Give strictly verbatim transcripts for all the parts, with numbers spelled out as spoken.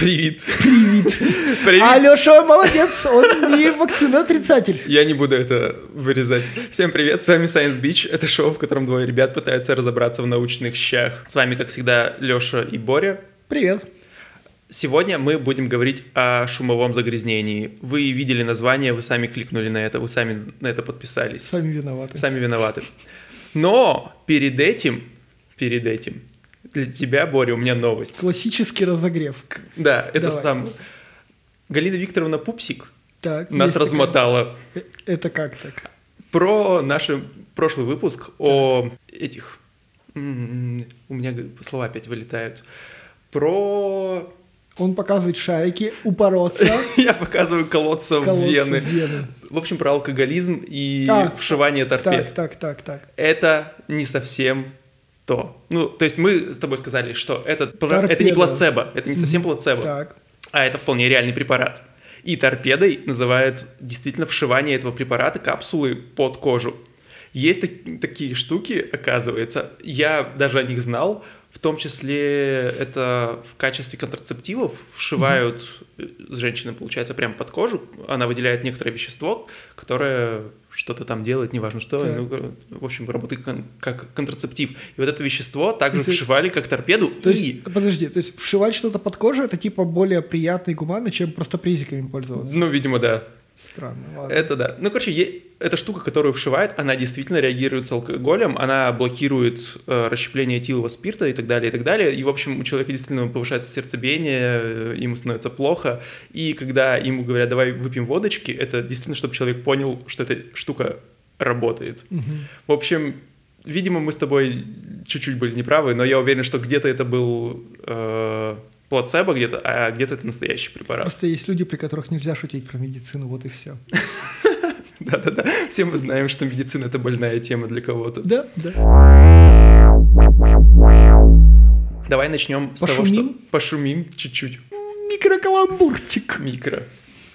Привет. Привет. Привет. А Лёша молодец, он не вакцинотрицатель. Я не буду это вырезать. Всем привет, с вами Science Beach. Это шоу, в котором двое ребят пытаются разобраться в научных щах. С вами, как всегда, Лёша и Боря. Привет. Сегодня мы будем говорить о шумовом загрязнении. Вы видели название, вы сами кликнули на это, вы сами на это подписались. Сами виноваты. Сами виноваты. Но перед этим, перед этим... Для тебя, Боря, у меня новость. Классический разогрев. Да, это Давай. сам. Галина Викторовна Пупсик так, нас размотала. Такая... Это как так? Про наш прошлый выпуск так. о этих... М-м-м, у меня слова опять вылетают. Про... Он показывает шарики, упороться. Я показываю колодца в вены. В общем, про алкоголизм и вшивание торпед. Так, так, так. Это не совсем... То. Ну, то есть мы с тобой сказали, что это, это не плацебо, это не совсем плацебо, так. а это вполне реальный препарат. И торпедой называют действительно вшивание этого препарата, капсулы под кожу. Есть так, такие штуки, оказывается, я даже о них знал, в том числе это в качестве контрацептивов вшивают mm-hmm. женщины, получается, прямо под кожу, она выделяет некоторое вещество, которое... что-то там делает, неважно что, да. ну, в общем, работает кон- как контрацептив. И вот это вещество также есть, вшивали как торпеду. То и... есть, подожди, то есть вшивать что-то под кожу, это типа более приятно и гуманно, чем просто презиками пользоваться? Ну, видимо, да. Странно, ладно. Это да. Ну, короче, е- эта штука, которую вшивает, она действительно реагирует с алкоголем, она блокирует э, расщепление этилового спирта и так далее, и так далее. И, в общем, у человека действительно повышается сердцебиение, ему становится плохо. И когда ему говорят, давай выпьем водочки, это действительно, чтобы человек понял, что эта штука работает. Угу. В общем, видимо, мы с тобой чуть-чуть были неправы, но я уверен, что где-то это был... Э- плацебо где-то, а где-то это настоящий препарат. Просто есть люди, при которых нельзя шутить про медицину, вот и все. Да-да-да, все мы знаем, что медицина — это больная тема для кого-то. Да, да. Давай начнем с того, что... Пошумим чуть-чуть. Микрокаламбурчик. Микро.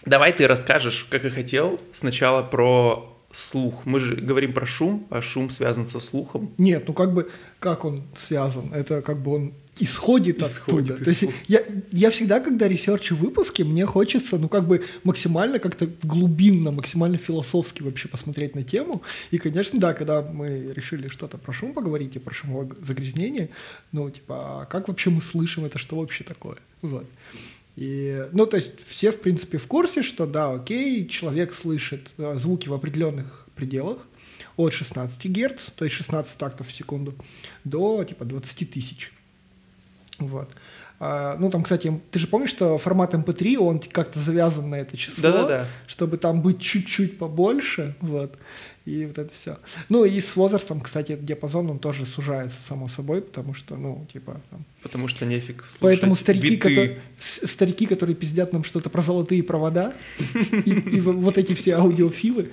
Давай ты расскажешь, как и хотел, сначала про слух. Мы же говорим про шум, а шум связан со слухом. Нет, ну как бы, как он связан? Это как бы он... Исходит, исходит оттуда. Исходит. То есть я, я всегда, когда ресерчу выпуски, мне хочется, ну, как бы максимально как-то глубинно, максимально философски вообще посмотреть на тему. И, конечно, да, когда мы решили что-то про шум поговорить и про шумовое загрязнение, ну, типа, а как вообще мы слышим это, что вообще такое? Вот. И, ну, то есть все, в принципе, в курсе, что да, окей, человек слышит звуки в определенных пределах, от шестнадцати герц, то есть шестнадцать тактов в секунду, до, типа, двадцати тысяч. Вот. А, ну, там, кстати, ты же помнишь, что формат эм пэ три, он как-то завязан на это число, да-да-да, чтобы там быть чуть-чуть побольше, вот, и вот это все. Ну, и с возрастом, кстати, этот диапазон, он тоже сужается, само собой, потому что, ну, типа... Там... Потому что нефиг слушать. Поэтому старики, которые, старики, которые пиздят нам что-то про золотые провода, и вот эти все аудиофилы...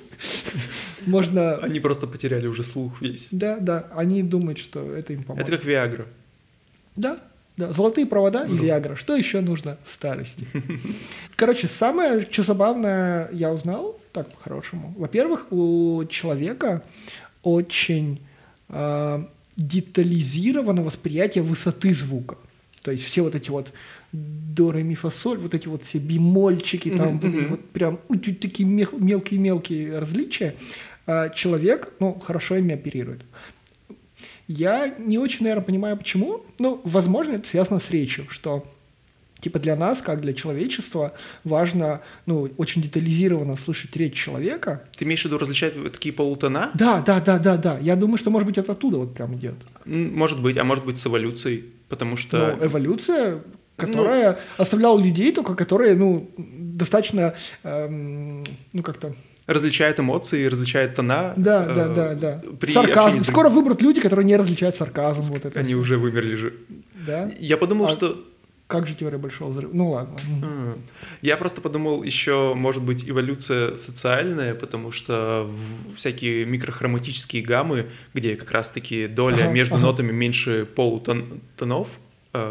Можно... Они просто потеряли уже слух весь. Да-да, они думают, что это им поможет. Это как Виагра. Да. Да, золотые провода, Виагра. Что еще нужно? Старости. Короче, самое, что забавное, я узнал, так по-хорошему. Во-первых, у человека очень э, детализировано восприятие высоты звука. То есть все вот эти вот до, ре, ми, фа, соль, вот эти вот все бемольчики, там вот эти вот прям такие мелкие-мелкие различия. Человек, ну, хорошо ими оперирует. Я не очень, наверное, понимаю, почему. Ну, возможно, это связано с речью, что, типа, для нас, как для человечества, важно, ну, очень детализированно слышать речь человека. Ты имеешь в виду различать вот такие полутона? Да, да, да, да, да. Я думаю, что, может быть, это оттуда вот прям идет. Может быть, а может быть, с эволюцией, потому что... Ну, эволюция, которая ну... оставляла людей только, которые, ну, достаточно, эм, ну, как-то... Различает эмоции, различает тона. Да, э- да, да, да. Сарказм. Общении... Скоро выберут люди, которые не различают сарказм. С- вот это они все. Уже вымерли же. Да? Я подумал, а что... Как же теория большого взрыва? Ну ладно. А. Я просто подумал, еще может быть эволюция социальная, потому что всякие микрохроматические гаммы, где как раз-таки доля ага, между ага. нотами меньше полутонов,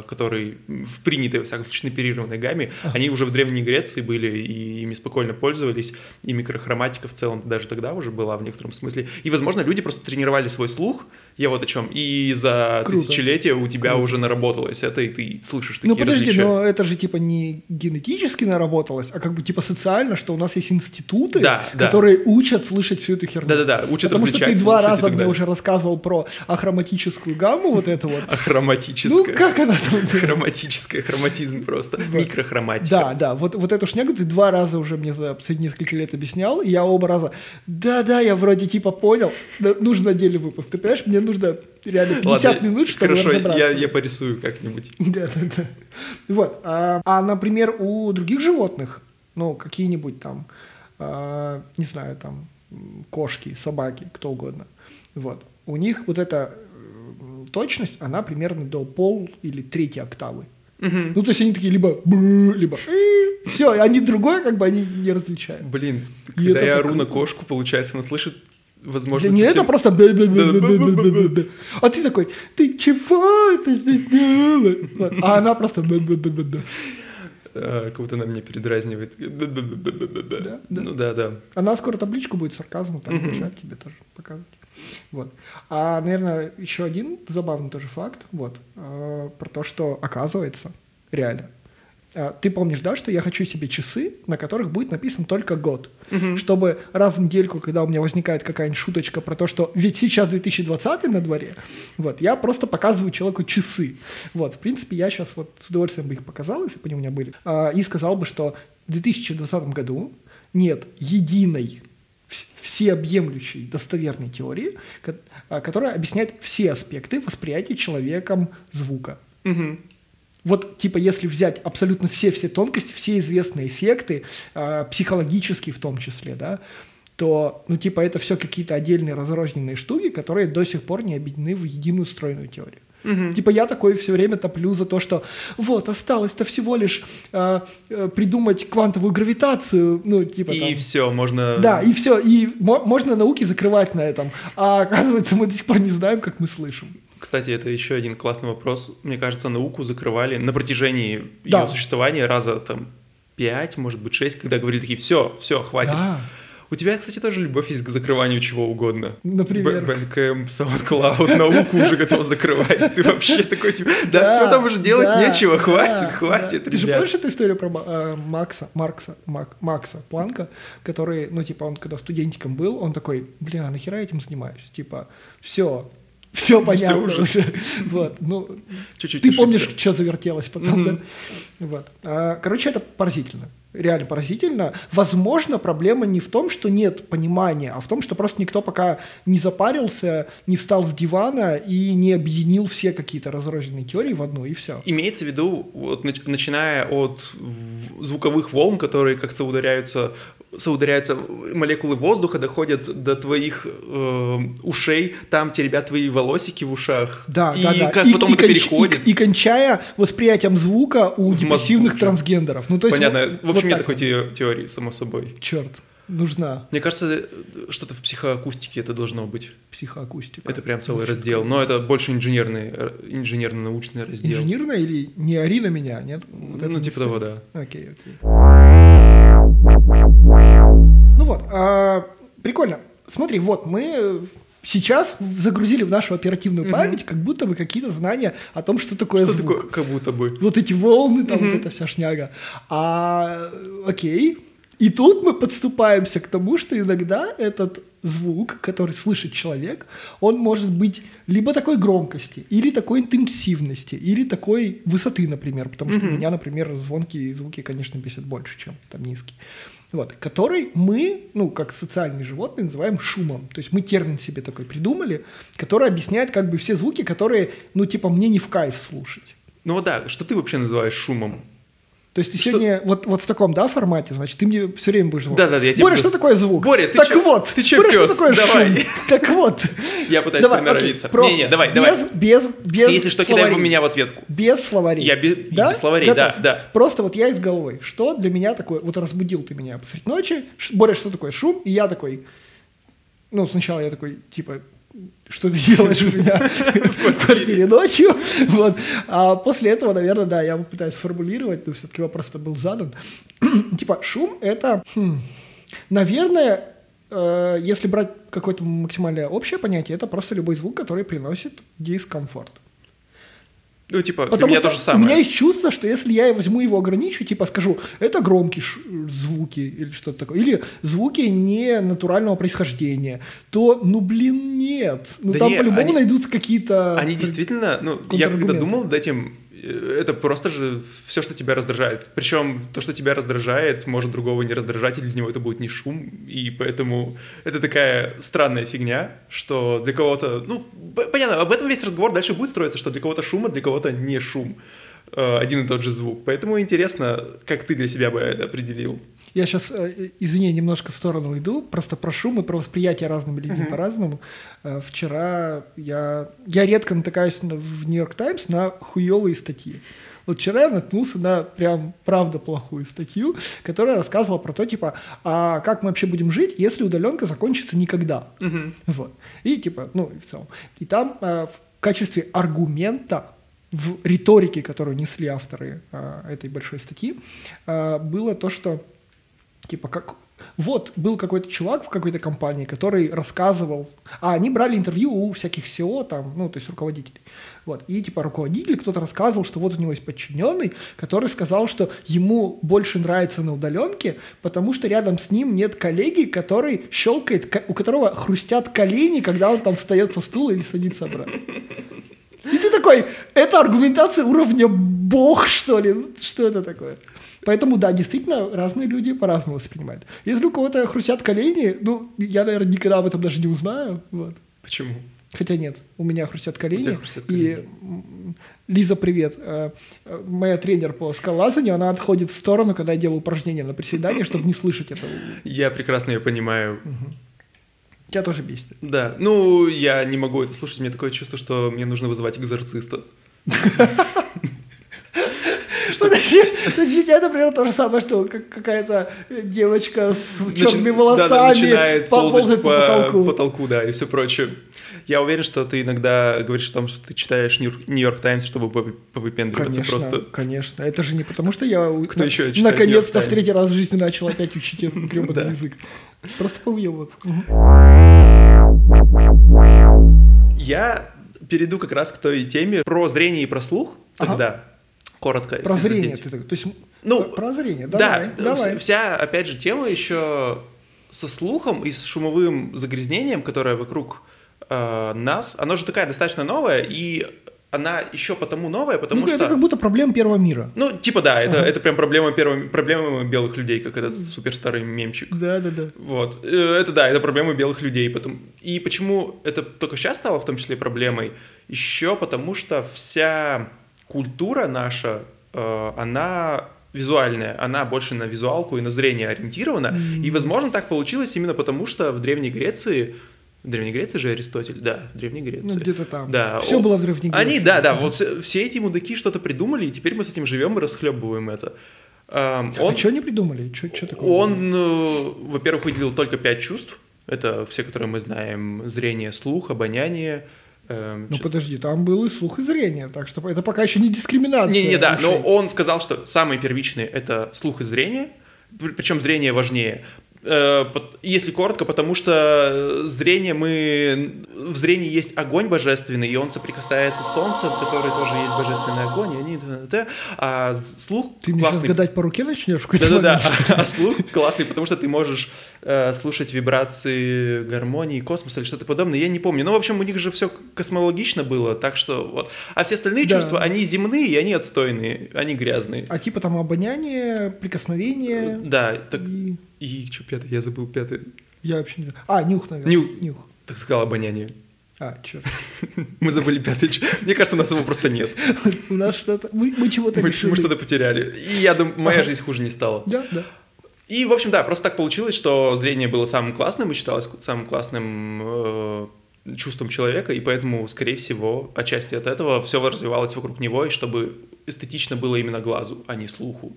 которые в принятой, во всяком случае, оперированной гамме, ага. они уже в Древней Греции были, и ими спокойно пользовались, и микрохроматика в целом даже тогда уже была в некотором смысле. И, возможно, люди просто тренировали свой слух, Я вот о чем. И за Круто. Тысячелетия у тебя Круто. Уже наработалось это, и ты слышишь такие различия. Ну подожди, различия. Но это же типа не генетически наработалось, а как бы типа социально, что у нас есть институты, да, которые да. учат слышать всю эту херню. Да-да-да, учат Потому различать. Потому что ты два раза мне уже рассказывал про ахроматическую гамму вот эту вот. Ахроматическая. Ну как она там? Хроматическая, хроматизм просто. Микрохроматика. Да-да, вот эту шнягу ты два раза уже мне за несколько лет объяснял, и я оба раза, да-да, я вроде типа понял, нужен отдельный выпуск, ты понимаешь, мне нужно реально пятьдесят Ладно, минут, чтобы хорошо, разобраться. Хорошо, я, я порисую как-нибудь. Да-да-да. Вот. А, а, например, у других животных, ну, какие-нибудь там, а, не знаю, там, кошки, собаки, кто угодно, вот, у них вот эта точность, она примерно до пол или трети октавы. Угу. Ну, то есть они такие либо либо все, они другое, как бы они не различают. Блин, когда я ору на кошку, получается, она слышит. Возможно, не совсем... это просто... А ты такой, ты чего это здесь делаешь? А она просто... Как будто она меня передразнивает. Ну да, да. Она скоро табличку будет сарказмом там держать, тебе тоже показывать. Вот. А, наверное, еще один забавный тоже факт, вот, про то, что оказывается, реально, ты помнишь, да, что я хочу себе часы, на которых будет написан только год, угу. чтобы раз в недельку, когда у меня возникает какая-нибудь шуточка про то, что ведь сейчас две тысячи двадцатый на дворе, вот, я просто показываю человеку часы. Вот, в принципе, я сейчас вот с удовольствием бы их показал, если бы они у меня были, и сказал бы, что в две тысячи двадцатом году нет единой всеобъемлющей достоверной теории, которая объясняет все аспекты восприятия человеком звука. Угу. Вот, типа, если взять абсолютно все-все тонкости, все известные эффекты, э, психологические в том числе, да, то, ну, типа, это все какие-то отдельные разрозненные штуки, которые до сих пор не объединены в единую стройную теорию. Угу. Типа, я такой все время топлю за то, что вот, осталось-то всего лишь э, э, придумать квантовую гравитацию, ну, типа, и там... все, можно... Да, и все, и мо- можно науки закрывать на этом, а оказывается, мы до сих пор не знаем, как мы слышим. Кстати, это еще один классный вопрос. Мне кажется, науку закрывали на протяжении да. ее существования раза там пять, может быть, шесть, когда говорили такие, все, все, хватит. Да. У тебя, кстати, тоже любовь есть к закрыванию чего угодно. Например? Bandcamp, SoundCloud, науку уже готов закрывать. Ты вообще такой, типа, да, все, там уже делать нечего, хватит, хватит, ребят. Ты же помнишь эту историю про Макса, Маркса, Макса Планка, который, ну, типа, он когда студентиком был, он такой, бля, нахера я этим занимаюсь? Типа, все... Все понятно все уже. Вот. Ну, чуть-чуть ты помнишь, все. Что завертелось потом, mm-hmm. да? Вот. А, короче, это поразительно. Реально поразительно. Возможно, проблема не в том, что нет понимания, а в том, что просто никто пока не запарился, не встал с дивана и не объединил все какие-то разрозненные теории в одну, и все. Имеется в виду, вот, начиная от звуковых волн, которые как соударяются, соударяются молекулы воздуха, доходят до твоих э, ушей, там теребят твои волосики в ушах. Да, и да, да. Как и, потом и, это конч, переходит. И, и кончая восприятием звука у депрессивных трансгендеров. Ну, то есть, понятно. Вот, в общем, вот нет такой те- теории, само собой. Черт, нужна. Мне кажется, что-то в психоакустике это должно быть. Психоакустика. Это прям целый Психоакустика. Раздел, но это больше инженерный, инженерно-научный раздел. Инженерная или не ори на меня, нет? Вот ну, типа того, да. Окей, окей. Ну вот, а, прикольно. Смотри, вот мы сейчас загрузили в нашу оперативную mm-hmm. память как будто бы какие-то знания о том, что такое что звук. Что такое как будто бы? Вот эти волны, там mm-hmm. вот эта вся шняга. А, окей. И тут мы подступаемся к тому, что иногда этот звук, который слышит человек, он может быть либо такой громкости, или такой интенсивности, или такой высоты, например. Потому mm-hmm. что меня, например, звонкие звуки, конечно, бесят больше, чем там низкие. Вот, который мы, ну, как социальные животные, называем шумом. То есть мы термин себе такой придумали, который объясняет как бы все звуки, которые, ну, типа, мне не в кайф слушать. Ну да, что ты вообще называешь шумом? То есть ты что? Сегодня вот, вот в таком, да, формате, значит, ты мне все время будешь звук. Да, да, да, я тебе Боря, буду... что такое звук? Боря, ты так че? Вот, ты че, Боря, пёс? Что такое давай. Шум? Так вот. Я пытаюсь приноровиться. Не-не, давай, давай. Без, без, ты, если что, кидай в меня в ответку. Без словарей. Я без, да? без словарей, готов. Да, да. Просто вот я из головы. Что для меня такое? Вот разбудил ты меня посреди ночи. Боря, что такое шум? И я такой, ну, сначала я такой, типа... что ты делаешь у меня в квартире ночью. Вот. А после этого, наверное, да, я попытаюсь сформулировать, но все-таки вопрос-то был задан. Типа, шум — это, хм, наверное, Если брать какое-то максимально общее понятие, это просто любой звук, который приносит дискомфорт. Ну, типа, потому для меня то же самое. У меня есть чувство, что если я возьму его ограничу, типа скажу, это громкие ш- звуки или что-то такое, или звуки не натурального происхождения, то, ну, блин, нет. Ну, да там не, по-любому они, найдутся какие-то... Они действительно... Ну, я когда думал над этим, это просто же все, что тебя раздражает. Причем то, что тебя раздражает, может другого не раздражать, и для него это будет не шум, и поэтому это такая странная фигня, что для кого-то... Ну, понятно, об этом весь разговор дальше будет строиться, что для кого-то шум, а для кого-то не шум. Один и тот же звук. Поэтому интересно, как ты для себя бы это определил. Я сейчас, извини, немножко в сторону иду, просто про шум и про восприятие разными людьми mm-hmm. по-разному. Вчера я, я редко натыкаюсь в «Нью-Йорк Таймс» на хуёвые статьи. Вот вчера я наткнулся на прям правда плохую статью, которая рассказывала про то, типа, а как мы вообще будем жить, если удаленка закончится никогда. Mm-hmm. Вот. И типа, ну, и в целом. И там в качестве аргумента в риторике, которую несли авторы этой большой статьи, было то, что типа как... Вот, был какой-то чувак в какой-то компании, который рассказывал... А, они брали интервью у всяких си и о, там, ну, то есть руководителей. Вот, и типа руководитель, кто-то рассказывал, что вот у него есть подчиненный, который сказал, что ему больше нравится на удаленке, потому что рядом с ним нет коллеги, который щелкает, у которого хрустят колени, когда он там встает со стула или садится обратно. И ты такой, это аргументация уровня бог, что ли? Что это такое? Поэтому, да, действительно, разные люди по-разному воспринимают. Если у кого-то хрустят колени, ну, я, наверное, никогда об этом даже не узнаю. Вот. Почему? Хотя нет, у меня хрустят колени. У тебя хрустят колени. И, Лиза, привет. Моя тренер по скалолазанию, она отходит в сторону, когда я делаю упражнения на приседание, чтобы не слышать этого. Я прекрасно ее понимаю. Угу. Тебя тоже бесит. Да. Ну, я не могу это слушать. У меня такое чувство, что мне нужно вызывать экзорциста. Подожди, то есть для тебя, например, то же самое, что какая-то девочка с черными волосами ползает по потолку. По потолку, да, и все прочее. Я уверен, что ты иногда говоришь о том, что ты читаешь «Нью-Йорк Таймс», чтобы повыпендриваться просто. Конечно, конечно. Это же не потому, что я наконец-то в третий раз в жизни начал опять учить этот гребаный язык. Просто повъебываться. Я перейду как раз к той теме про зрение и про слух тогда. Коротко, если зрение, ты, то есть, ну, про зрение, давай, да, давай. Вся, опять же, тема еще со слухом и с шумовым загрязнением, которое вокруг э, нас, оно же такая достаточно новая, и она еще потому новая, потому ну, что... Ну, это как будто проблема первого мира. Ну, типа, да, это, ага. это прям проблема, первого, проблема белых людей, как этот суперстарый мемчик. Да-да-да. Вот, это да, это проблема белых людей. Потом... И почему это только сейчас стало в том числе проблемой? Еще потому что вся... Культура наша, она визуальная, она больше на визуалку и на зрение ориентирована. Mm-hmm. И, возможно, так получилось именно потому, что в Древней Греции... В Древней Греции же Аристотель, да, в Древней Греции. Ну, где-то там. Да. Все О... было в Древней Греции. Они, да, да, вот все эти мудаки что-то придумали, и теперь мы с этим живем и расхлебываем это. Он... А что они придумали? Что, что такое? Он, во-первых, выделил только пять чувств. Это все, которые мы знаем. Зрение, слух, обоняние. Ну что? Подожди, там был и слух, и зрение, так что это пока еще не дискриминация. Не-не, да, но он сказал, что самые первичные – это слух и зрение, причем зрение важнее. Если коротко, потому что зрение мы... в зрении есть огонь божественный, и он соприкасается с солнцем, который тоже есть божественный огонь, и они... А слух ты классный... Ты мне сейчас гадать по руке начнешь в какой-то да, момент? Да-да-да, а слух классный, потому что ты можешь э, слушать вибрации гармонии, космоса или что-то подобное, я не помню. Ну, в общем, у них же все космологично было, так что вот. А все остальные да. чувства, они земные, и они отстойные, они грязные. А типа там обоняние, прикосновение... Да, так... И... И что пятый? Я забыл пятый. Я вообще не знаю. А, нюх, наверное. Нюх. нюх. Так сказал обоняние. А, черт. Мы забыли пятый. Мне кажется, у нас его просто нет. У нас что-то... Мы чего-то решили. Мы что-то потеряли. И я думаю, моя жизнь хуже не стала. Да, да. И, в общем, да, просто так получилось, что зрение было самым классным и считалось самым классным чувством человека, и поэтому, скорее всего, отчасти от этого все развивалось вокруг него, и чтобы эстетично было именно глазу, а не слуху.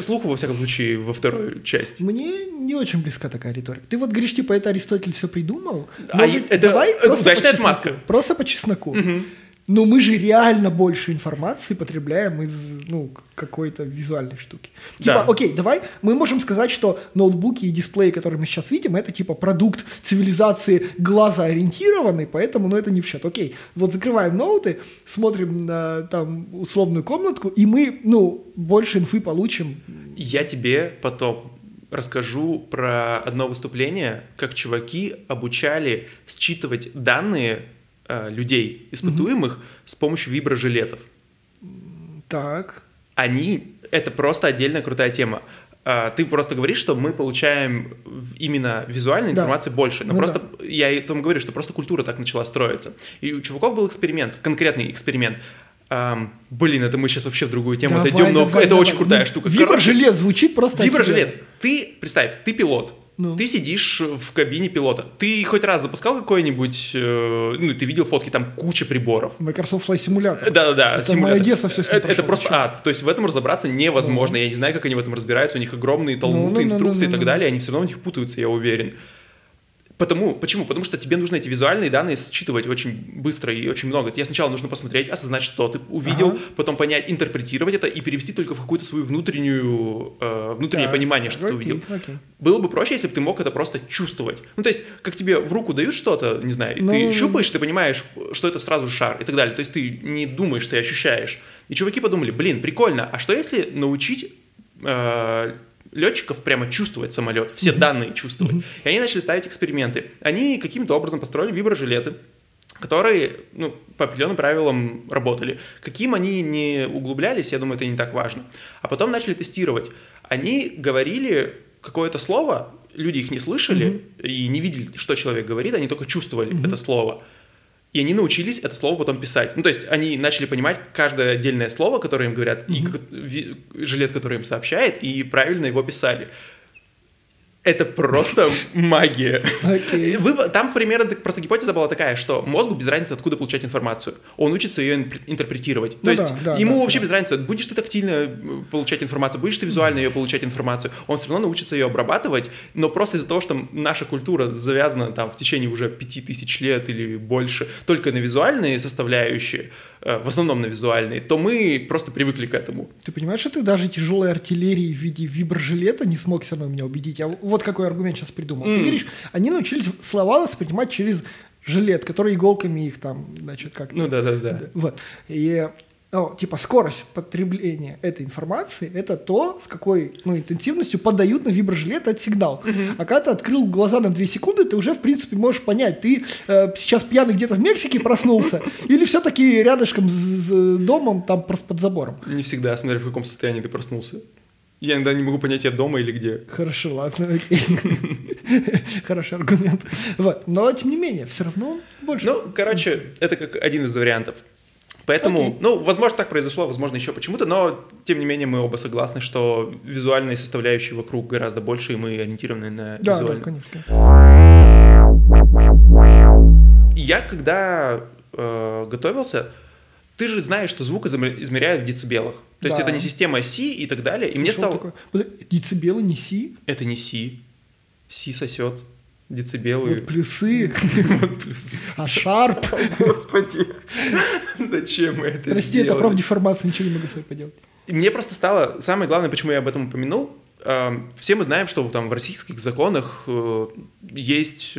Слуху, во всяком случае, во второй части. Мне не очень близка такая риторика. Ты вот говоришь, типа, это Аристотель все придумал. Может, а давай это просто удачная по чесноку, отмазка. Просто по чесноку. Угу. Но мы же реально больше информации потребляем из, ну, какой-то визуальной штуки. Типа, да. окей, давай, мы можем сказать, что ноутбуки и дисплеи, которые мы сейчас видим, это типа продукт цивилизации глазоориентированный, поэтому, ну, это не в счет. Окей, вот закрываем ноуты, смотрим на там условную комнатку, и мы, ну, больше инфы получим. Я тебе потом расскажу про одно выступление, как чуваки обучали считывать данные людей, испытуемых, mm-hmm. с помощью виброжилетов. Так. Они... Это просто отдельная крутая тема. Ты просто говоришь, что мы получаем именно визуальной информации да. больше. Но ну просто... Да. Я и там говорю, что просто культура так начала строиться. И у чуваков был эксперимент, конкретный эксперимент. Эм, блин, это мы сейчас вообще в другую тему давай, отойдем, давай, но давай, это давай. очень крутая ну, штука. Виброжилет звучит просто... Виброжилет. Ты, представь, ты пилот. Ну. Ты сидишь в кабине пилота. Ты хоть раз запускал какой-нибудь... Э, ну, ты видел фотки, там куча приборов. Microsoft Flight Simulator. Да-да-да. Это моя Одесса все с ним это, это просто ад. То есть в этом разобраться невозможно. Ну. Я не знаю, как они в этом разбираются. У них огромные талмуты, ну, ну, инструкции ну, ну, ну, и так ну. далее. Они все равно в них путаются, я уверен. Потому, почему? Потому что тебе нужно эти визуальные данные считывать очень быстро и очень много. Тебе сначала нужно посмотреть, осознать, что ты увидел, ага. потом понять, интерпретировать это и перевести только в какую-то свою внутреннюю, э, внутреннее так, понимание, что окей, ты увидел. Окей. Было бы проще, если бы ты мог это просто чувствовать. Ну, то есть, как тебе в руку дают что-то, не знаю, ну... ты щупаешь, ты понимаешь, что это сразу шар и так далее. То есть, ты не думаешь, ты ощущаешь. И чуваки подумали, блин, прикольно, а что если научить... Э, летчиков прямо чувствовать самолет, все mm-hmm. данные чувствовать. Mm-hmm. И они начали ставить эксперименты. Они каким-то образом построили виброжилеты, которые, ну, по определенным правилам работали. Каким они не углублялись, я думаю, это не так важно. А потом начали тестировать. Они говорили какое-то слово, люди их не слышали mm-hmm. и не видели, что человек говорит, они только чувствовали mm-hmm. это слово. И они научились это слово потом писать. Ну, то есть, они начали понимать каждое отдельное слово, которое им говорят, mm-hmm. и жилет, который им сообщает, и правильно его писали. Это просто магия. Okay. Вы, там примерно просто гипотеза была такая, что мозгу без разницы, откуда получать информацию. Он учится ее интерпретировать. Ну, то да, есть да, ему да, вообще да. без разницы, будешь ты тактильно получать информацию, будешь ты визуально ее получать информацию. Он все равно научится ее обрабатывать, но просто из-за того, что наша культура завязана там в течение уже пяти тысяч лет или больше только на визуальные составляющие, в основном на визуальные, то мы просто привыкли к этому. Ты понимаешь, что ты даже тяжелой артиллерии в виде виброжилета не смог все равно меня убедить? А вот какой аргумент сейчас придумал. Mm. Ты говоришь, они научились слова воспринимать через жилет, который иголками их там, значит, как-то... Ну да-да-да. Вот. И... Ну, типа скорость потребления этой информации – это то, с какой ну, интенсивностью подают на виброжилет этот сигнал. Uh-huh. А когда ты открыл глаза на две секунды, ты уже, в принципе, можешь понять, ты э, сейчас пьяный где-то в Мексике проснулся или все-таки рядышком с домом, там просто под забором. Не всегда, смотря в каком состоянии ты проснулся. Я иногда не могу понять, я дома или где. Хорошо, ладно, окей. Хороший аргумент. Вот. Но, тем не менее, все равно больше. Ну, короче, это как один из вариантов. Поэтому, okay. ну, возможно, так произошло, возможно, еще почему-то, но, тем не менее, мы оба согласны, что визуальные составляющие вокруг гораздо больше, и мы ориентированы на да, визуальные. Да, конечно. Я, когда э, готовился, ты же знаешь, что звук измеряют в децибелах. То да. есть это не система Си и так далее. И мне стало... Такое? Децибелы не Си? Это не Си. Си сосет. Децибелы. Вот плюсы. Вот плюсы. А шарп. Господи, зачем мы это сделали? Прости, это профдеформация, ничего не могу с собой поделать. Мне просто стало... Самое главное, почему я об этом упомянул, все мы знаем, что там в российских законах есть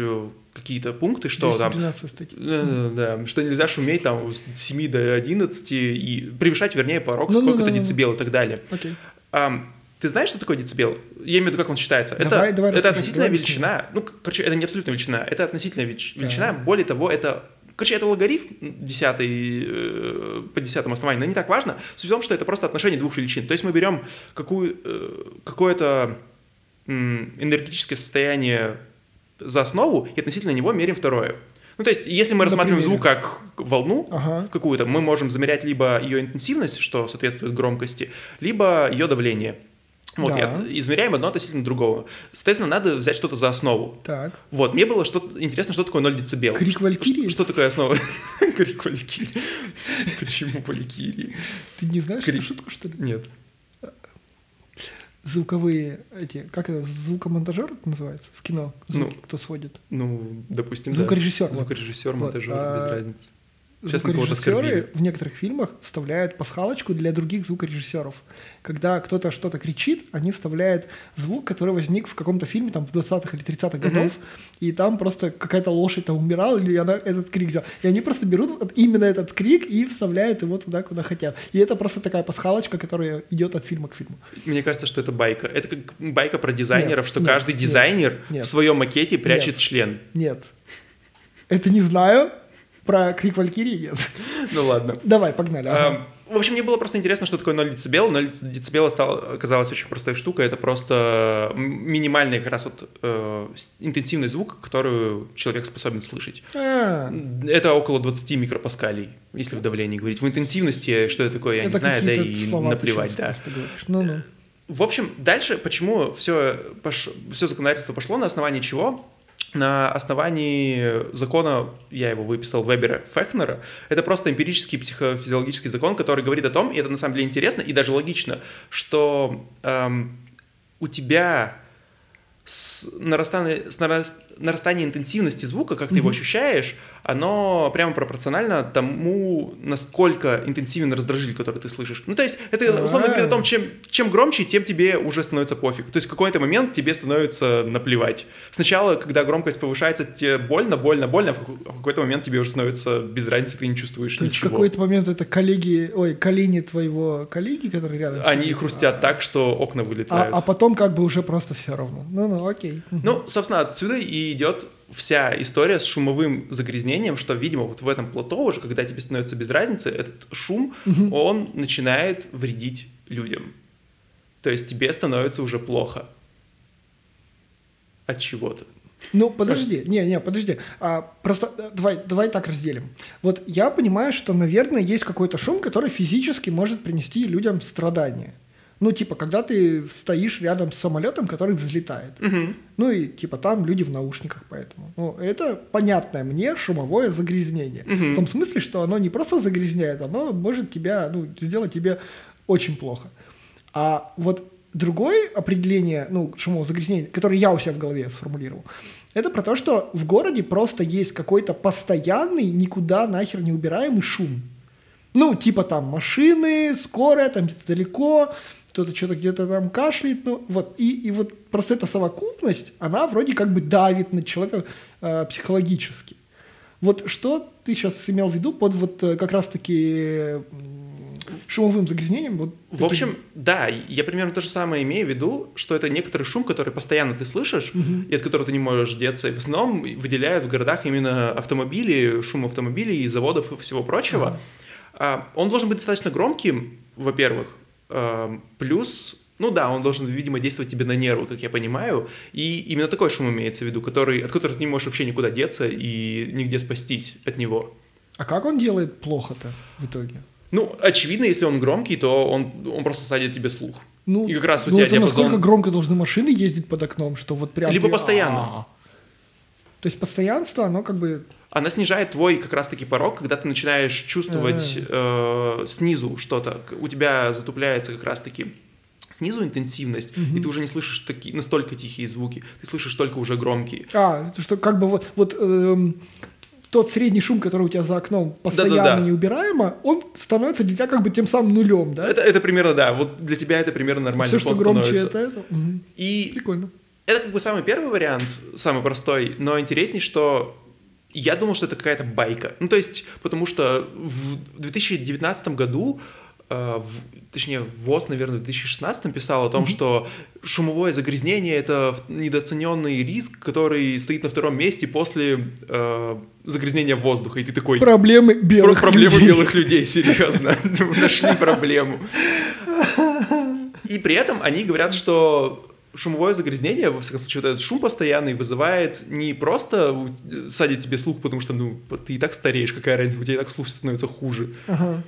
какие-то пункты, что там... Да, что нельзя шуметь там с семи до одиннадцати и превышать, вернее, порог, сколько-то децибел и так далее. Окей. Ты знаешь, что такое децибел? Я имею в виду, как он считается. Давай, это давай, это относительная давай, величина. Ну, короче, это не абсолютная величина. Это относительная величина. Да. Более того, это... Короче, это логарифм десятый, по десятому основанию, но не так важно. Суть в том, что это просто отношение двух величин. То есть мы берем какую, какое-то энергетическое состояние за основу и относительно него меряем второе. Ну, то есть, если мы рассматриваем звук как волну ага. какую-то, мы можем замерять либо ее интенсивность, что соответствует громкости, либо ее давление. Вот, да. и измеряем одно относительно другого. Соответственно, надо взять что-то за основу. Так. Вот, мне было что-то интересно, что такое ноль децибел. Крик валькирии? Что, что такое основа? Крик валькирии. Почему валькирии? Ты не знаешь эту шутку, что ли? Нет. Звуковые эти, как это, звукомонтажер это называется в кино? Звуки, ну, кто сводит? Ну, допустим, звукорежиссер. Да. Звукорежиссер, вот. Монтажер, а... без разницы. сейчас звукорежиссеры в некоторых фильмах вставляют пасхалочку для других звукорежиссеров. Когда кто-то что-то кричит, они вставляют звук, который возник в каком-то фильме там, в двадцатых или тридцатых mm-hmm. годов, и там просто какая-то лошадь там умирала, или она этот крик взяла. И они просто берут именно этот крик и вставляют его туда, куда хотят. И это просто такая пасхалочка, которая идет от фильма к фильму. Мне кажется, что это байка. Это как байка про дизайнеров, нет, что нет, каждый дизайнер нет, нет, в своем макете прячет нет, член. Нет. Это не знаю. Про крик Валькирии нет. Ну ладно. Давай, погнали. Ага. А, в общем, мне было просто интересно, что такое ноль децибел. ноль децибел стало, оказалась очень простой штукой. Это просто минимальный как раз вот э, интенсивный звук, который человек способен слышать. А. Это около двадцать микропаскалей, если в давлении говорить. В интенсивности, что это такое, я это не знаю, да и наплевать. Да. Ну-ну. В общем, дальше почему все, пош... все законодательство пошло, на основании чего? На основании закона, я его выписал, Вебера Фехнера, это просто эмпирический психофизиологический закон, который говорит о том, и это на самом деле интересно и даже логично, что эм, у тебя с нарастание, с нараст, нарастание интенсивности звука, как mm-hmm. ты его ощущаешь, оно прямо пропорционально тому, насколько интенсивен раздражитель, который ты слышишь. Ну, то есть, это условно говоря о том, чем, чем громче, тем тебе уже становится пофиг. То есть, в какой-то момент тебе становится наплевать. Сначала, когда громкость повышается, тебе больно, больно, больно, а в какой-то момент тебе уже становится без разницы, ты не чувствуешь то ничего. То есть, в какой-то момент это коллеги, ой, колени твоего коллеги, которые рядом. Они хрустят а... так, что окна вылетают. А, а потом как бы уже просто все равно. Ну, ну, окей. Ну, собственно, отсюда и идет вся история с шумовым загрязнением, что, видимо, вот в этом плато уже, когда тебе становится без разницы, этот шум, угу. он начинает вредить людям. То есть тебе становится уже плохо. От чего-то. Ну, подожди, не, не, подожди. А, просто давай, давай так разделим. Вот я понимаю, что, наверное, есть какой-то шум, который физически может принести людям страдания. Ну, типа, когда ты стоишь рядом с самолетом, который взлетает. Угу. Ну, и, типа, там люди в наушниках, поэтому. Ну, это понятное мне шумовое загрязнение. Угу. В том смысле, что оно не просто загрязняет, оно может тебя, ну, сделать тебе очень плохо. А вот другое определение, ну, шумового загрязнения, которое я у себя в голове сформулировал, это про то, что в городе просто есть какой-то постоянный, никуда нахер не убираемый шум. Ну, типа, там машины, скорая, там где-то далеко... кто-то что-то где-то там кашляет, ну, вот, и, и вот просто эта совокупность, она вроде как бы давит на человека э, психологически. Вот что ты сейчас имел в виду под вот как раз-таки шумовым загрязнением? Вот в это... общем, да, я примерно то же самое имею в виду, что это некоторый шум, который постоянно ты слышишь, угу. и от которого ты не можешь деться, и в основном выделяют в городах именно автомобили, шум автомобилей, заводов и всего прочего. Ага. Он должен быть достаточно громким, во-первых. Плюс, ну да, он должен, видимо, действовать тебе на нервы, как я понимаю. И именно такой шум имеется в виду, который, от которого ты не можешь вообще никуда деться и нигде спастись от него. А как он делает плохо-то в итоге? Ну, очевидно, если он громкий, то он, он просто садит тебе слух. Ну, и как раз у ну, тебя это диапазон... насколько громко должны машины ездить под окном, что вот прям... Либо ты... постоянно. А-а-а. То есть постоянство, оно как бы... Она снижает твой как раз-таки порог, когда ты начинаешь чувствовать э, снизу что-то. У тебя затупляется как раз-таки снизу интенсивность, угу. и ты уже не слышишь такие, настолько тихие звуки. Ты слышишь только уже громкие. А, что как бы вот... вот эм... тот средний шум, который у тебя за окном постоянно да, да, да. неубираемо, он становится для тебя как бы тем самым нулем, да? Это, это примерно, да. Вот для тебя это примерно нормальный фон. Все, что громче, это, это... Угу. И... Прикольно. Это как бы самый первый вариант, самый простой, но интересней, что я думал, что это какая-то байка. Ну, то есть, потому что в две тысячи девятнадцатом году, э, в, точнее, ВОЗ, наверное, в две тысячи шестнадцатом писал о том, mm-hmm. что шумовое загрязнение — это недооцененный риск, который стоит на втором месте после э, загрязнения воздуха. И ты такой... Проблемы белых про- проблемы людей. Проблемы белых людей, серьезно. Нашли проблему. И при этом они говорят, что... Шумовое загрязнение, во всяком случае, вот этот шум постоянный вызывает не просто садит тебе слух, потому что, ну, ты и так стареешь, какая разница, у тебя и так слух становится хуже. Ага.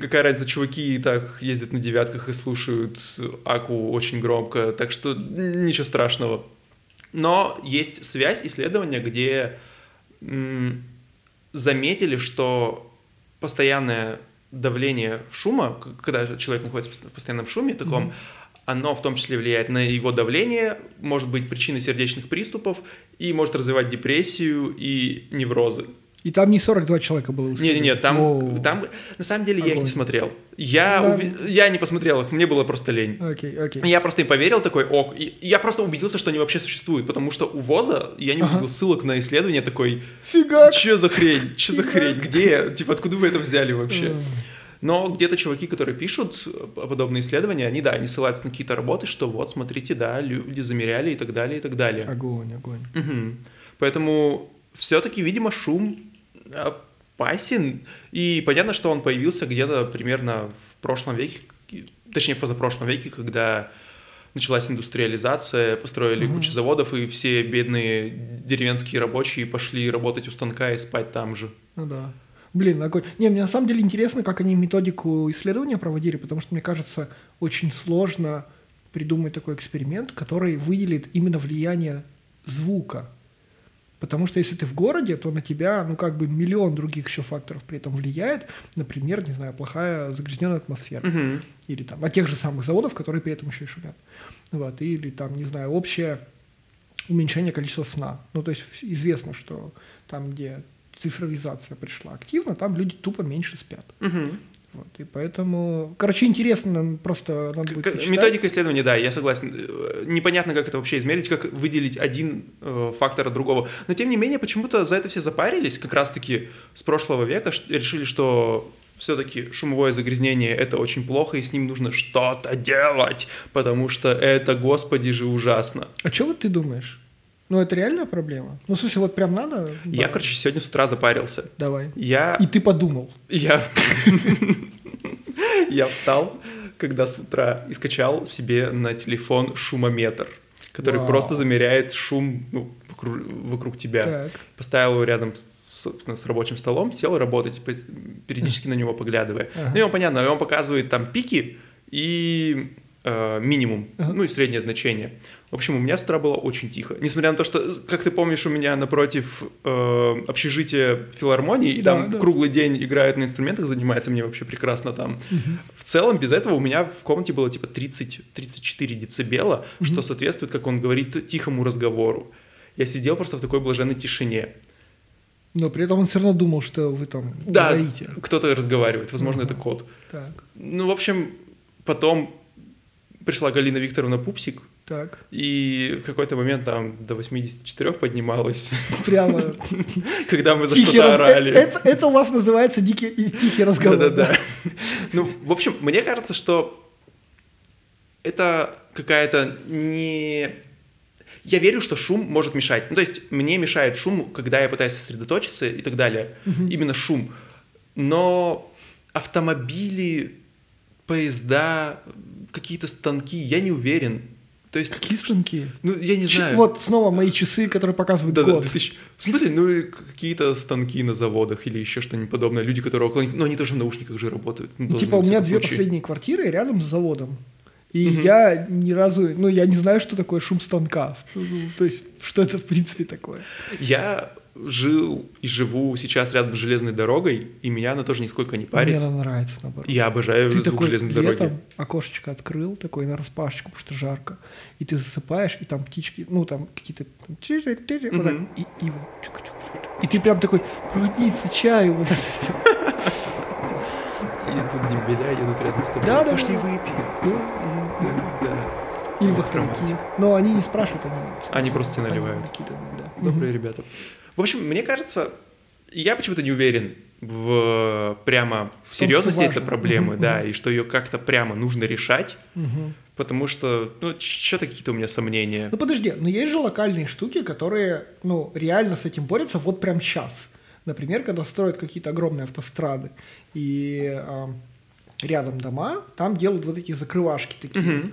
Какая разница, чуваки и так ездят на девятках и слушают Аку очень громко, так что ничего страшного. Но есть связь исследования, где м- заметили, что постоянное давление шума, когда человек находится в постоянном шуме таком, mm-hmm. оно в том числе влияет на его давление, может быть причиной сердечных приступов и может развивать депрессию и неврозы. И там не сорок два человека было. Нет, нет, там, там... На самом деле, Огонь. Я их не смотрел. Я, да. уви... я не посмотрел их, мне было просто лень. Окей, окей. Я просто им поверил, такой, ок. И я просто убедился, что они вообще существуют, потому что у ВОЗа я не увидел ага. ссылок на исследования, такой... Фигак! Че за хрень? Че за хрень? Где? Типа, откуда вы это взяли вообще? Но где-то чуваки, которые пишут подобные исследования, они, да, они ссылаются на какие-то работы, что вот, смотрите, да, люди замеряли и так далее, и так далее. Огонь, огонь. Угу. Поэтому все-таки, видимо, шум опасен. И понятно, что он появился где-то примерно в прошлом веке, точнее, в позапрошлом веке, когда началась индустриализация, построили угу. кучу заводов, и все бедные деревенские рабочие пошли работать у станка и спать там же. Ну да. Блин, огонь. Не, мне на самом деле интересно, как они методику исследования проводили, потому что, мне кажется, очень сложно придумать такой эксперимент, который выделит именно влияние звука. Потому что если ты в городе, то на тебя, ну, как бы миллион других еще факторов при этом влияет. Например, не знаю, плохая загрязненная атмосфера. Угу. Или там от тех же самых заводов, которые при этом еще и шумят. Вот. Или там, не знаю, общее уменьшение количества сна. Ну, то есть известно, что там, где... цифровизация пришла активно, там люди тупо меньше спят. Угу. Вот, и поэтому... Короче, интересно, просто надо будет почитать. Методика исследования, да, я согласен. Непонятно, как это вообще измерить, как выделить один э, фактор от другого. Но, тем не менее, почему-то за это все запарились, как раз-таки с прошлого века, решили, что все-таки шумовое загрязнение — это очень плохо, и с ним нужно что-то делать, потому что это, господи же, ужасно. А что вот ты думаешь? Ну, это реальная проблема? Ну, в смысле, вот прям надо? Я, да. короче, сегодня с утра запарился. Давай. Я... И ты подумал. Я... Я встал, когда с утра, и скачал себе на телефон шумометр, который Вау. просто замеряет шум, ну, вокруг, вокруг тебя. Так. Поставил его рядом, собственно, с рабочим столом, сел работать, периодически на него поглядывая. Ага. Ну, и он, понятно, он показывает там пики и... минимум, ага. ну и среднее значение. В общем, у меня с утра было очень тихо. Несмотря на то, что, как ты помнишь, у меня напротив э, общежития филармонии, и да, там да. круглый день играют на инструментах, занимается мне вообще прекрасно там. Угу. В целом, без этого у меня в комнате было типа тридцать-тридцать четыре децибела, угу. что соответствует, как он говорит, тихому разговору. Я сидел просто в такой блаженной тишине. Но при этом он все равно думал, что вы там да, говорите. Кто-то разговаривает, возможно, угу. это кот. Так. Ну, в общем, потом... Пришла Галина Викторовна Пупсик, так. и в какой-то момент там до восемьдесят четыре поднималась. Прямо. Когда мы за что-то орали. Это у вас называется тихий разговор. Да-да-да. Ну, в общем, мне кажется, что это какая-то не... Я верю, что шум может мешать. Ну, то есть мне мешает шум, когда я пытаюсь сосредоточиться и так далее. Именно шум. Но автомобили, поезда... какие-то станки, я не уверен. То есть, какие станки? Ну, я не Ч- знаю. Вот снова мои часы, которые показывают да, год. Да, тысяч... В смысле, ну, какие-то станки на заводах или еще что-нибудь подобное. Люди, которые около них, ну, они тоже в наушниках же работают. Ну, типа у меня две случае. последние квартиры рядом с заводом. И угу. я ни разу, ну, я не знаю, что такое шум станка. То есть, что это в принципе такое. Я... жил и живу сейчас рядом с железной дорогой, и меня она тоже нисколько не парит. Мне она нравится, наоборот. Я обожаю ты звук такой железной дороги. Ты окошечко открыл, такой нараспашечку, потому что жарко, и ты засыпаешь, и там птички, ну там какие-то... Там, mm-hmm. вот так, и, и, и ты прям такой, родница, чаю, вот это все. И тут дембеля едут рядом с тобой. Пошли выпьем. Или вахтовики. Но они не спрашивают, они... Они просто тебя наливают. Добрые ребята. В общем, мне кажется, я почему-то не уверен в прямо в, в серьезности этой проблемы, угу, да, угу. и что ее как-то прямо нужно решать, угу. потому что, ну, что-то какие-то у меня сомнения. Ну, подожди, но есть же локальные штуки, которые, ну, реально с этим борются вот прямо сейчас. Например, когда строят какие-то огромные автострады и э, рядом дома, там делают вот эти закрывашки такие. Угу.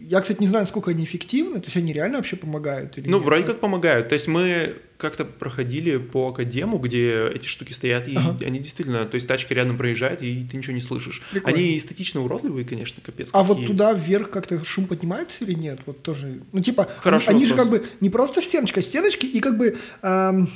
Я, кстати, не знаю, насколько они эффективны, то есть они реально вообще помогают? Или ну, нет? Вроде как помогают. То есть мы как-то проходили по академу, где эти штуки стоят, и ага. они действительно, то есть тачки рядом проезжают, и ты ничего не слышишь. Прикольно. Они эстетично уродливые, конечно, капец. А какие. Вот туда вверх как-то шум поднимается или нет? Вот тоже, ну типа, хорошо, они, они же как бы не просто стеночка, а стеночки, и как бы... Эм...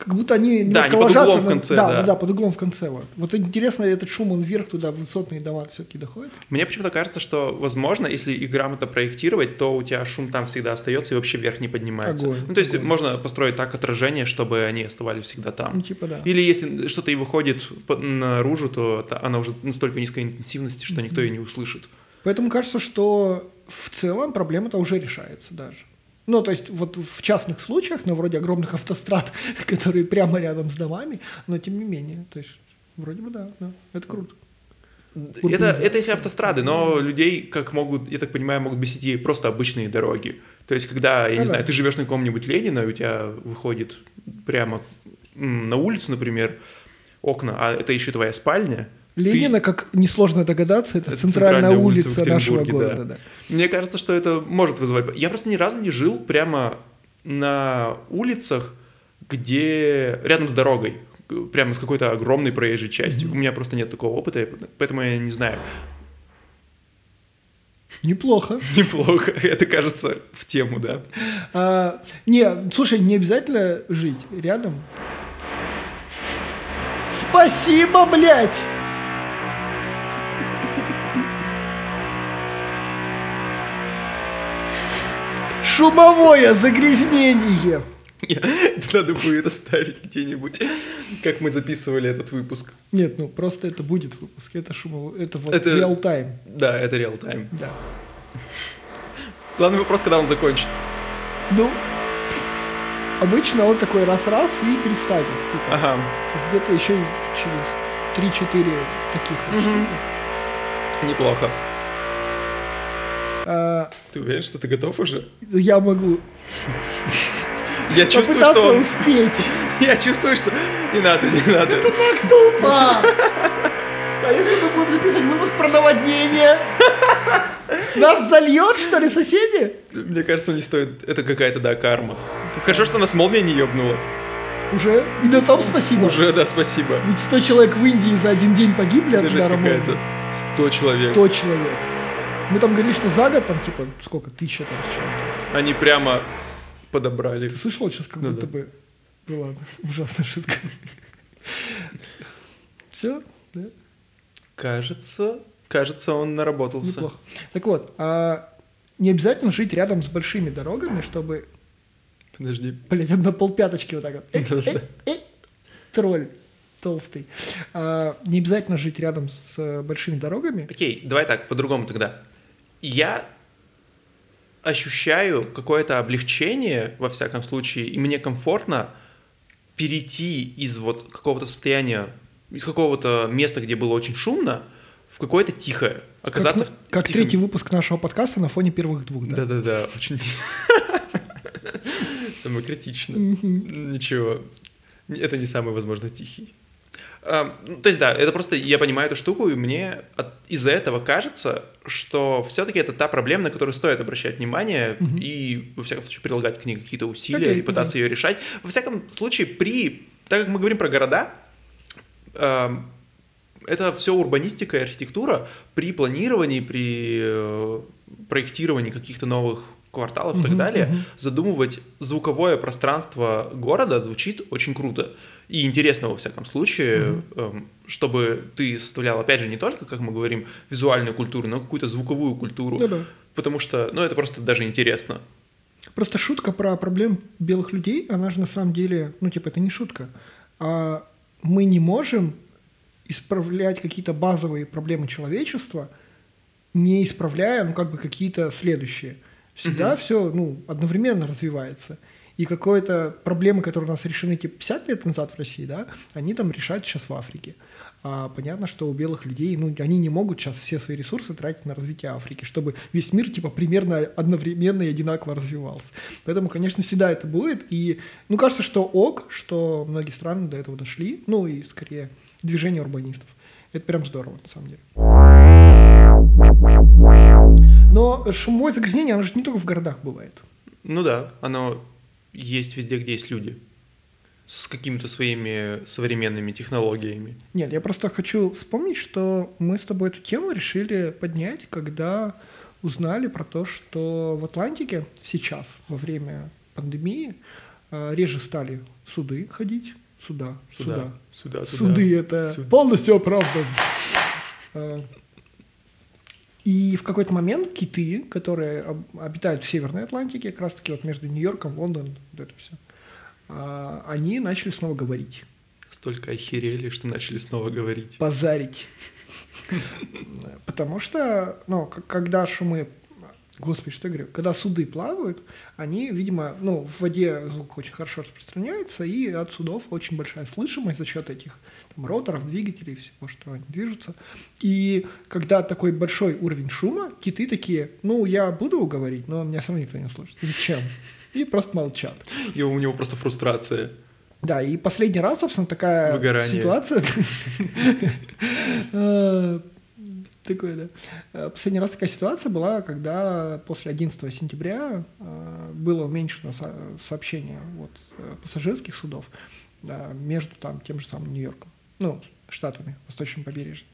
как будто они немножко да, не ложатся. Под углом в конце, да, да. да, под углом в конце. Вот, вот интересно, этот шум, он вверх туда, в высотные дома все-таки доходит? Мне почему-то кажется, что, возможно, если их грамотно проектировать, то у тебя шум там всегда остается и вообще вверх не поднимается. Огонь, ну, то есть огонь. Можно построить так отражение, чтобы они оставались всегда там. Ну, типа, да. Или если что-то и выходит наружу, то она уже настолько низкой интенсивности, что mm-hmm. никто ее не услышит. Поэтому кажется, что в целом проблема-то уже решается даже. Ну, то есть, вот в частных случаях, ну, вроде огромных автострад, которые прямо рядом с домами, но тем не менее, то есть, вроде бы да, да это круто. Это, это если автострады, но людей, как могут, я так понимаю, могут бесить и просто обычные дороги. То есть, когда, я не а знаю, да. ты живешь на каком-нибудь Ленина, и у тебя выходит прямо на улицу, например, окна, а это еще твоя спальня, Ленина, ты... как несложно догадаться, это, это центральная, центральная улица, улица нашего города. Да. Да. Мне кажется, что это может вызывать... Я просто ни разу не жил прямо на улицах, где... рядом с дорогой, прямо с какой-то огромной проезжей частью. Mm-hmm. У меня просто нет такого опыта, поэтому я не знаю. Неплохо. Неплохо, это кажется в тему, да. А, не, слушай, не обязательно жить рядом. Спасибо, блядь! Шумовое загрязнение. Нет, это надо будет оставить где-нибудь, как мы записывали этот выпуск. Нет, ну просто это будет выпуск, это шумовое, это вот это... реал-тайм. Да, это реал-тайм. Да. Главный вопрос, когда он закончит. Ну, обычно он такой раз-раз и перестанет. Типа. Ага. То есть где-то еще через три-четыре таких вот штуки. Неплохо. Ты уверен, что ты готов уже? Я могу. Я чувствую, что он... успеть. Я чувствую, что... Не надо, не надо. Это так тупо! А если мы будем записывать выпуск про наводнение? Нас зальет, что ли, соседи? Мне кажется, не стоит... Это какая-то, да, карма. Хорошо, что нас молния не ебнула. Уже? И на том спасибо. Уже, да, спасибо. Ведь сто человек в Индии за один день погибли от удара молнии. сто человек. сто человек. Мы там говорили, что за год там, типа, сколько, тысяча там с чем-то. Они прямо подобрали. Ты слышал сейчас как ну, будто да. бы... Ну ладно, ужасная шутка. Все, да? Кажется, кажется, он наработался. Неплохо. Так вот, а не обязательно жить рядом с большими дорогами, чтобы... Подожди. Блять, одна полпяточки вот так вот. Э, э, э, э. Тролль. Толстый. А, не обязательно жить рядом с э, большими дорогами. Окей, давай так, по-другому тогда. Я ощущаю какое-то облегчение, во всяком случае, и мне комфортно перейти из вот какого-то состояния, из какого-то места, где было очень шумно, в какое-то тихое. Оказаться как, в, как в тихом... третий выпуск нашего подкаста на фоне первых двух, да? Да-да-да, очень самокритично. Ничего. Это не самый, возможно, тихий. А, то есть, да, это просто я понимаю эту штуку, и мне от, из-за этого кажется, что все-таки это та проблема, на которую стоит обращать внимание угу. и, во всяком случае, прилагать к ней какие-то усилия okay, и пытаться да. ее решать. Во всяком случае, при... Так как мы говорим про города, э, это все урбанистика и архитектура. При планировании, при э, проектировании каких-то новых... кварталов и так далее, uh-huh. задумывать звуковое пространство города звучит очень круто и интересно во всяком случае, uh-huh. чтобы ты составлял, опять же, не только, как мы говорим, визуальную культуру, но какую-то звуковую культуру, да-да. Потому что, ну, это просто даже интересно. Просто шутка про проблем белых людей, она же на самом деле, ну, типа, это не шутка, а мы не можем исправлять какие-то базовые проблемы человечества, не исправляя, ну, как бы какие-то следующие. Всегда mm-hmm. все ну, одновременно развивается. И какие-то проблемы, которые у нас решены типа пятьдесят лет назад в России, да, они там решают сейчас в Африке. А понятно, что у белых людей, ну, они не могут сейчас все свои ресурсы тратить на развитие Африки, чтобы весь мир типа примерно одновременно и одинаково развивался. Поэтому, конечно, всегда это будет. И, ну, кажется, что ок, что многие страны до этого дошли, ну, и скорее движение урбанистов. Это прям здорово, на самом деле. Но шумовое загрязнение, оно же не только в городах бывает. Ну да, оно есть везде, где есть люди. С какими-то своими современными технологиями. Нет, я просто хочу вспомнить, что мы с тобой эту тему решили поднять, когда узнали про то, что в Атлантике сейчас, во время пандемии, Реже стали суды ходить. Суда. Суда. Суда. Суда суды суда. Это суда. Полностью оправдан. И в какой-то момент киты, которые обитают в Северной Атлантике, как раз таки вот между Нью-Йорком, Лондоном, вот это все, они начали снова говорить. Столько охерели, что начали снова говорить. Позарить. Потому что, ну, когда шумы... Господи, что я говорю? Когда суды плавают, они, видимо, ну, в воде звук очень хорошо распространяется, и от судов очень большая слышимость за счет этих там, роторов, двигателей, всего, что они движутся. И когда такой большой уровень шума, киты такие, ну, я буду говорить, но меня все равно никто не услышит. Зачем? И просто молчат. И у него просто фрустрация. Да, и последний раз, собственно, такая выгорание. Ситуация... Такое, да. Последний раз такая ситуация была, когда после одиннадцатого сентября было уменьшено сообщение вот, пассажирских судов да, между там, тем же самым Нью-Йорком, ну, штатами, восточным побережьем.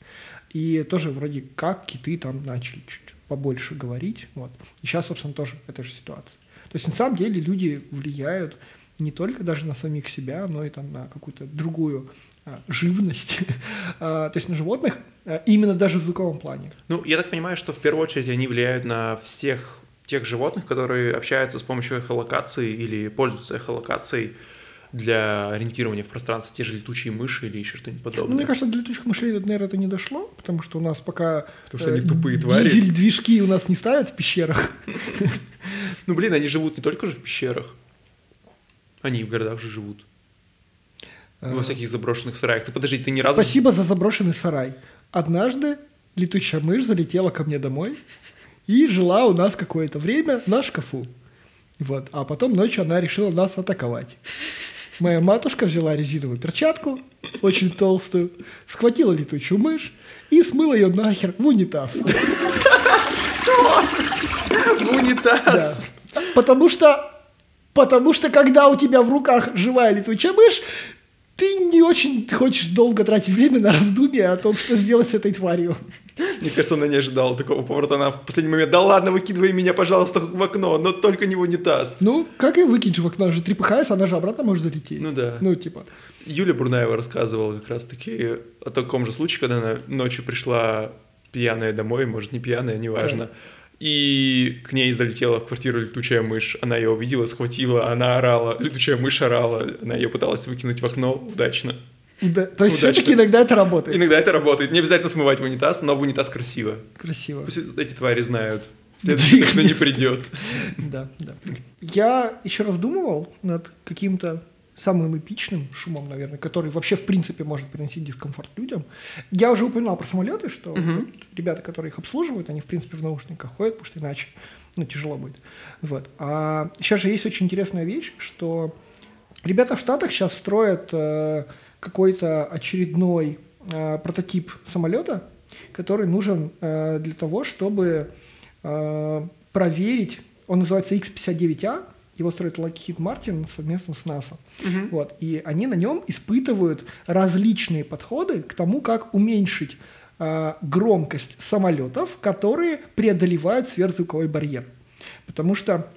И тоже вроде как киты там начали чуть-чуть побольше говорить. Вот. И сейчас, собственно, тоже эта же ситуация. То есть на самом деле люди влияют не только даже на самих себя, но и там, на какую-то другую а, живность, а, то есть на животных, а, именно даже в звуковом плане. Ну, я так понимаю, что в первую очередь они влияют на всех тех животных, которые общаются с помощью эхолокации или пользуются эхолокацией для ориентирования в пространстве, те же летучие мыши или еще что-нибудь подобное. Ну, мне кажется, для летучих мышей, наверное, это не дошло, потому что у нас пока потому что они тупые твари. Дизель-движки у нас не ставят в пещерах. Ну, блин, они живут не только же в пещерах. Они в городах же живут. А... Во всяких заброшенных сараях. Ты подожди, ты ни разу... Спасибо за заброшенный сарай. Однажды летучая мышь залетела ко мне домой и жила у нас какое-то время на шкафу. Вот. А потом ночью она решила нас атаковать. Моя матушка взяла резиновую перчатку, очень толстую, схватила летучую мышь и смыла ее нахер в унитаз. В унитаз? Потому что... Потому что, когда у тебя в руках живая летучая мышь, ты не очень хочешь долго тратить время на раздумья о том, что сделать с этой тварью. Мне кажется, она не ожидала такого поворота. Она в последний момент, да ладно, выкидывай меня, пожалуйста, в окно, но только не в унитаз. Ну, как и выкинь в окно, она же трепыхается, она же обратно может залететь. Ну да. Ну, типа. Юля Бурнаева рассказывала как раз-таки о таком же случае, когда она ночью пришла пьяная домой, может, не пьяная, неважно. Да. И к ней залетела в квартиру летучая мышь. Она ее увидела, схватила, она орала. Летучая мышь орала. Она ее пыталась выкинуть в окно. Удачно. Да, то есть все-таки иногда это работает. Иногда это работает. Не обязательно смывать в унитаз, но в унитаз красиво. Красиво. Пусть эти твари знают. Следующий никто не придет. Да, да. Я еще раз думал над каким-то самым эпичным шумом, наверное, который вообще в принципе может приносить дискомфорт людям. Я уже упоминал про самолеты, что uh-huh. ребята, которые их обслуживают, они в принципе в наушниках ходят, потому что иначе ну, тяжело будет. Вот. А сейчас же есть очень интересная вещь, что ребята в Штатах сейчас строят э, какой-то очередной э, прототип самолета, который нужен э, для того, чтобы э, проверить, он называется икс пятьдесят девять а, его строит Lockheed Martin совместно с NASA. Uh-huh. Вот. И они на нем испытывают различные подходы к тому, как уменьшить э, громкость самолетов, которые преодолевают сверхзвуковой барьер. Потому что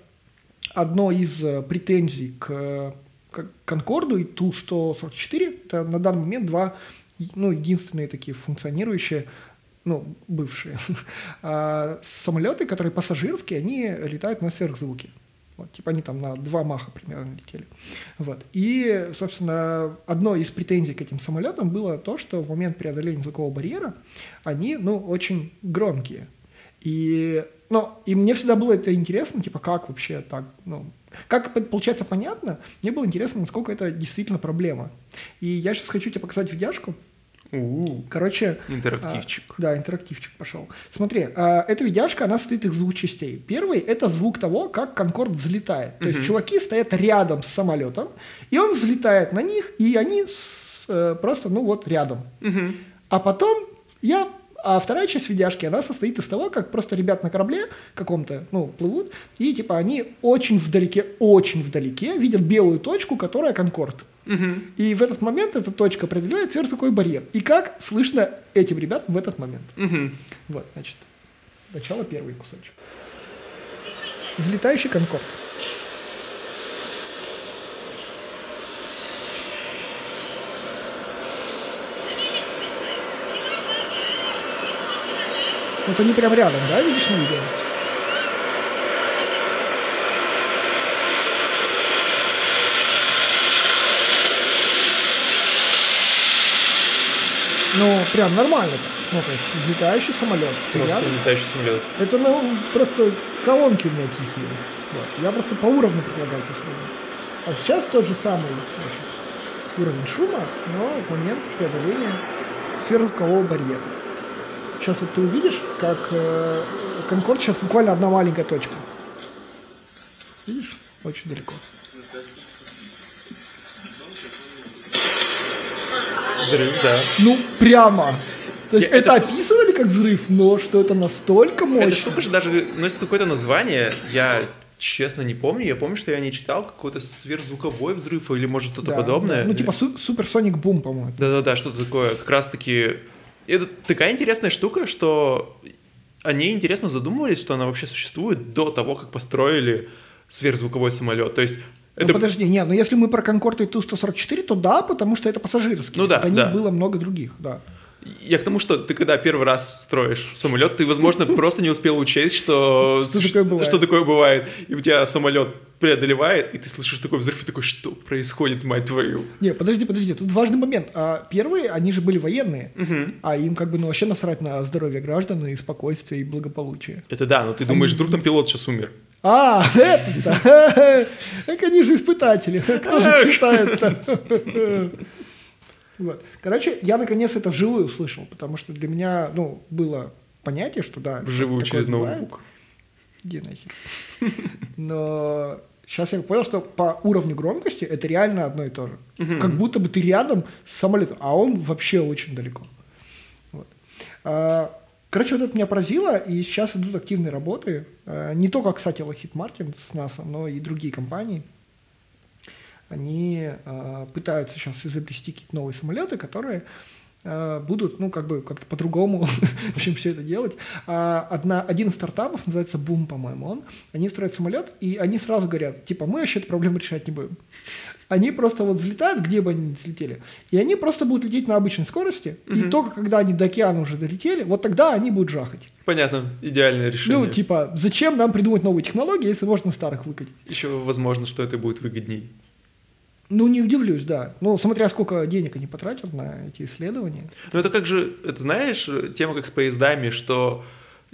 одно из э, претензий к, к Конкорду и Ту сто сорок четыре это на данный момент два ну, единственные такие функционирующие, ну, бывшие э, самолеты, которые пассажирские, они летают на сверхзвуке. Вот, типа они там на два маха примерно летели. Вот. И, собственно, одной из претензий к этим самолетам было то, что в момент преодоления звукового барьера они, ну, очень громкие. И, ну, и мне всегда было это интересно, типа, как вообще так, ну, как получается понятно, мне было интересно, насколько это действительно проблема. И я сейчас хочу тебе показать видяшку. У-у-у. Короче, интерактивчик. А, да, интерактивчик пошел. Смотри, а, эта видяшка, она состоит из двух частей. Первый – это звук того, как Конкорд взлетает. То uh-huh. есть чуваки стоят рядом с самолетом, и он взлетает на них, и они с, э, просто, ну вот, рядом. Uh-huh. А потом я... А вторая часть видяшки, она состоит из того, как просто ребят на корабле каком-то, ну, плывут, и, типа, они очень вдалеке, очень вдалеке видят белую точку, которая Конкорд. Угу. И в этот момент эта точка определяет сверхзвуковой барьер. И как слышно этим ребятам в этот момент. Угу. Вот, значит, начало первый кусочек. Взлетающий Конкорд. Вот они прям рядом, да, видишь на видео? Ну, прям нормально так. Ну, то есть, взлетающий самолет. Просто взлетающий самолет. Это, ну, просто колонки у меня тихие. Вот. Я просто по уровню предлагаю условия. А сейчас тот же самый, значит, уровень шума, но в момент преодоления сверхзвукового барьера. Сейчас вот ты увидишь, как э, Конкорд сейчас буквально одна маленькая точка. Видишь? Очень далеко. Взрыв, да. Ну, прямо. То есть я, это, это описывали как взрыв, но что это настолько мощно. Эта штука же даже носит какое-то название, я честно не помню. Я помню, что я не читал какой-то сверхзвуковой взрыв или, может, что-то да, подобное. Да. Ну, типа су- супер Sonic Boom, по-моему. Да-да-да, что-то такое. Как раз-таки... Это такая интересная штука, что о ней интересно задумывались, что она вообще существует до того, как построили сверхзвуковой самолет. То есть... Ну это... подожди, нет, но если мы про Конкорд и Ту сто сорок четыре, то да, потому что это пассажирские. Ну да, до них да. было много других, да. Я к тому, что ты когда первый раз строишь самолет, ты, возможно, просто не успел учесть, что... Что такое бывает. Что такое бывает. И у тебя самолет преодолевает, и ты слышишь такой взрыв, и такой, что происходит, мать твою? Не, подожди, подожди, тут важный момент. А первые, они же были военные, угу. а им как бы ну, вообще насрать на здоровье граждан и спокойствие, и благополучие. Это да, но ты они... думаешь, вдруг там пилот сейчас умер. А, это-то! Так они же испытатели. Кто же читает-то? Вот. Короче, я наконец это вживую услышал, потому что для меня, ну, было понятие, что да. Вживую через ноутбук. Иди нахер. Но сейчас я понял, что по уровню громкости это реально одно и то же. Угу. Как будто бы ты рядом с самолетом, а он вообще очень далеко. Вот. А, короче, вот это меня поразило, и сейчас идут активные работы. А, не только, кстати, Lockheed Martin с NASA, но и другие компании. Они э, пытаются сейчас изобрести какие-то новые самолеты, которые э, будут, ну, как бы, как-то по-другому, в общем, все это делать. А одна, один из стартапов, называется Boom, по-моему, он, они строят самолет, и они сразу говорят, типа, мы вообще эту проблему решать не будем. Они просто вот взлетают, где бы они ни взлетели, и они просто будут лететь на обычной скорости, mm-hmm. и только когда они до океана уже долетели, вот тогда они будут жахать. Понятно, идеальное решение. Ну, типа, зачем нам придумать новые технологии, если можно старых выкатить? Еще возможно, что это будет выгодней. Ну, не удивлюсь, да. Ну, смотря сколько денег они потратят на эти исследования. Ну, это как же, это знаешь, тема как с поездами, что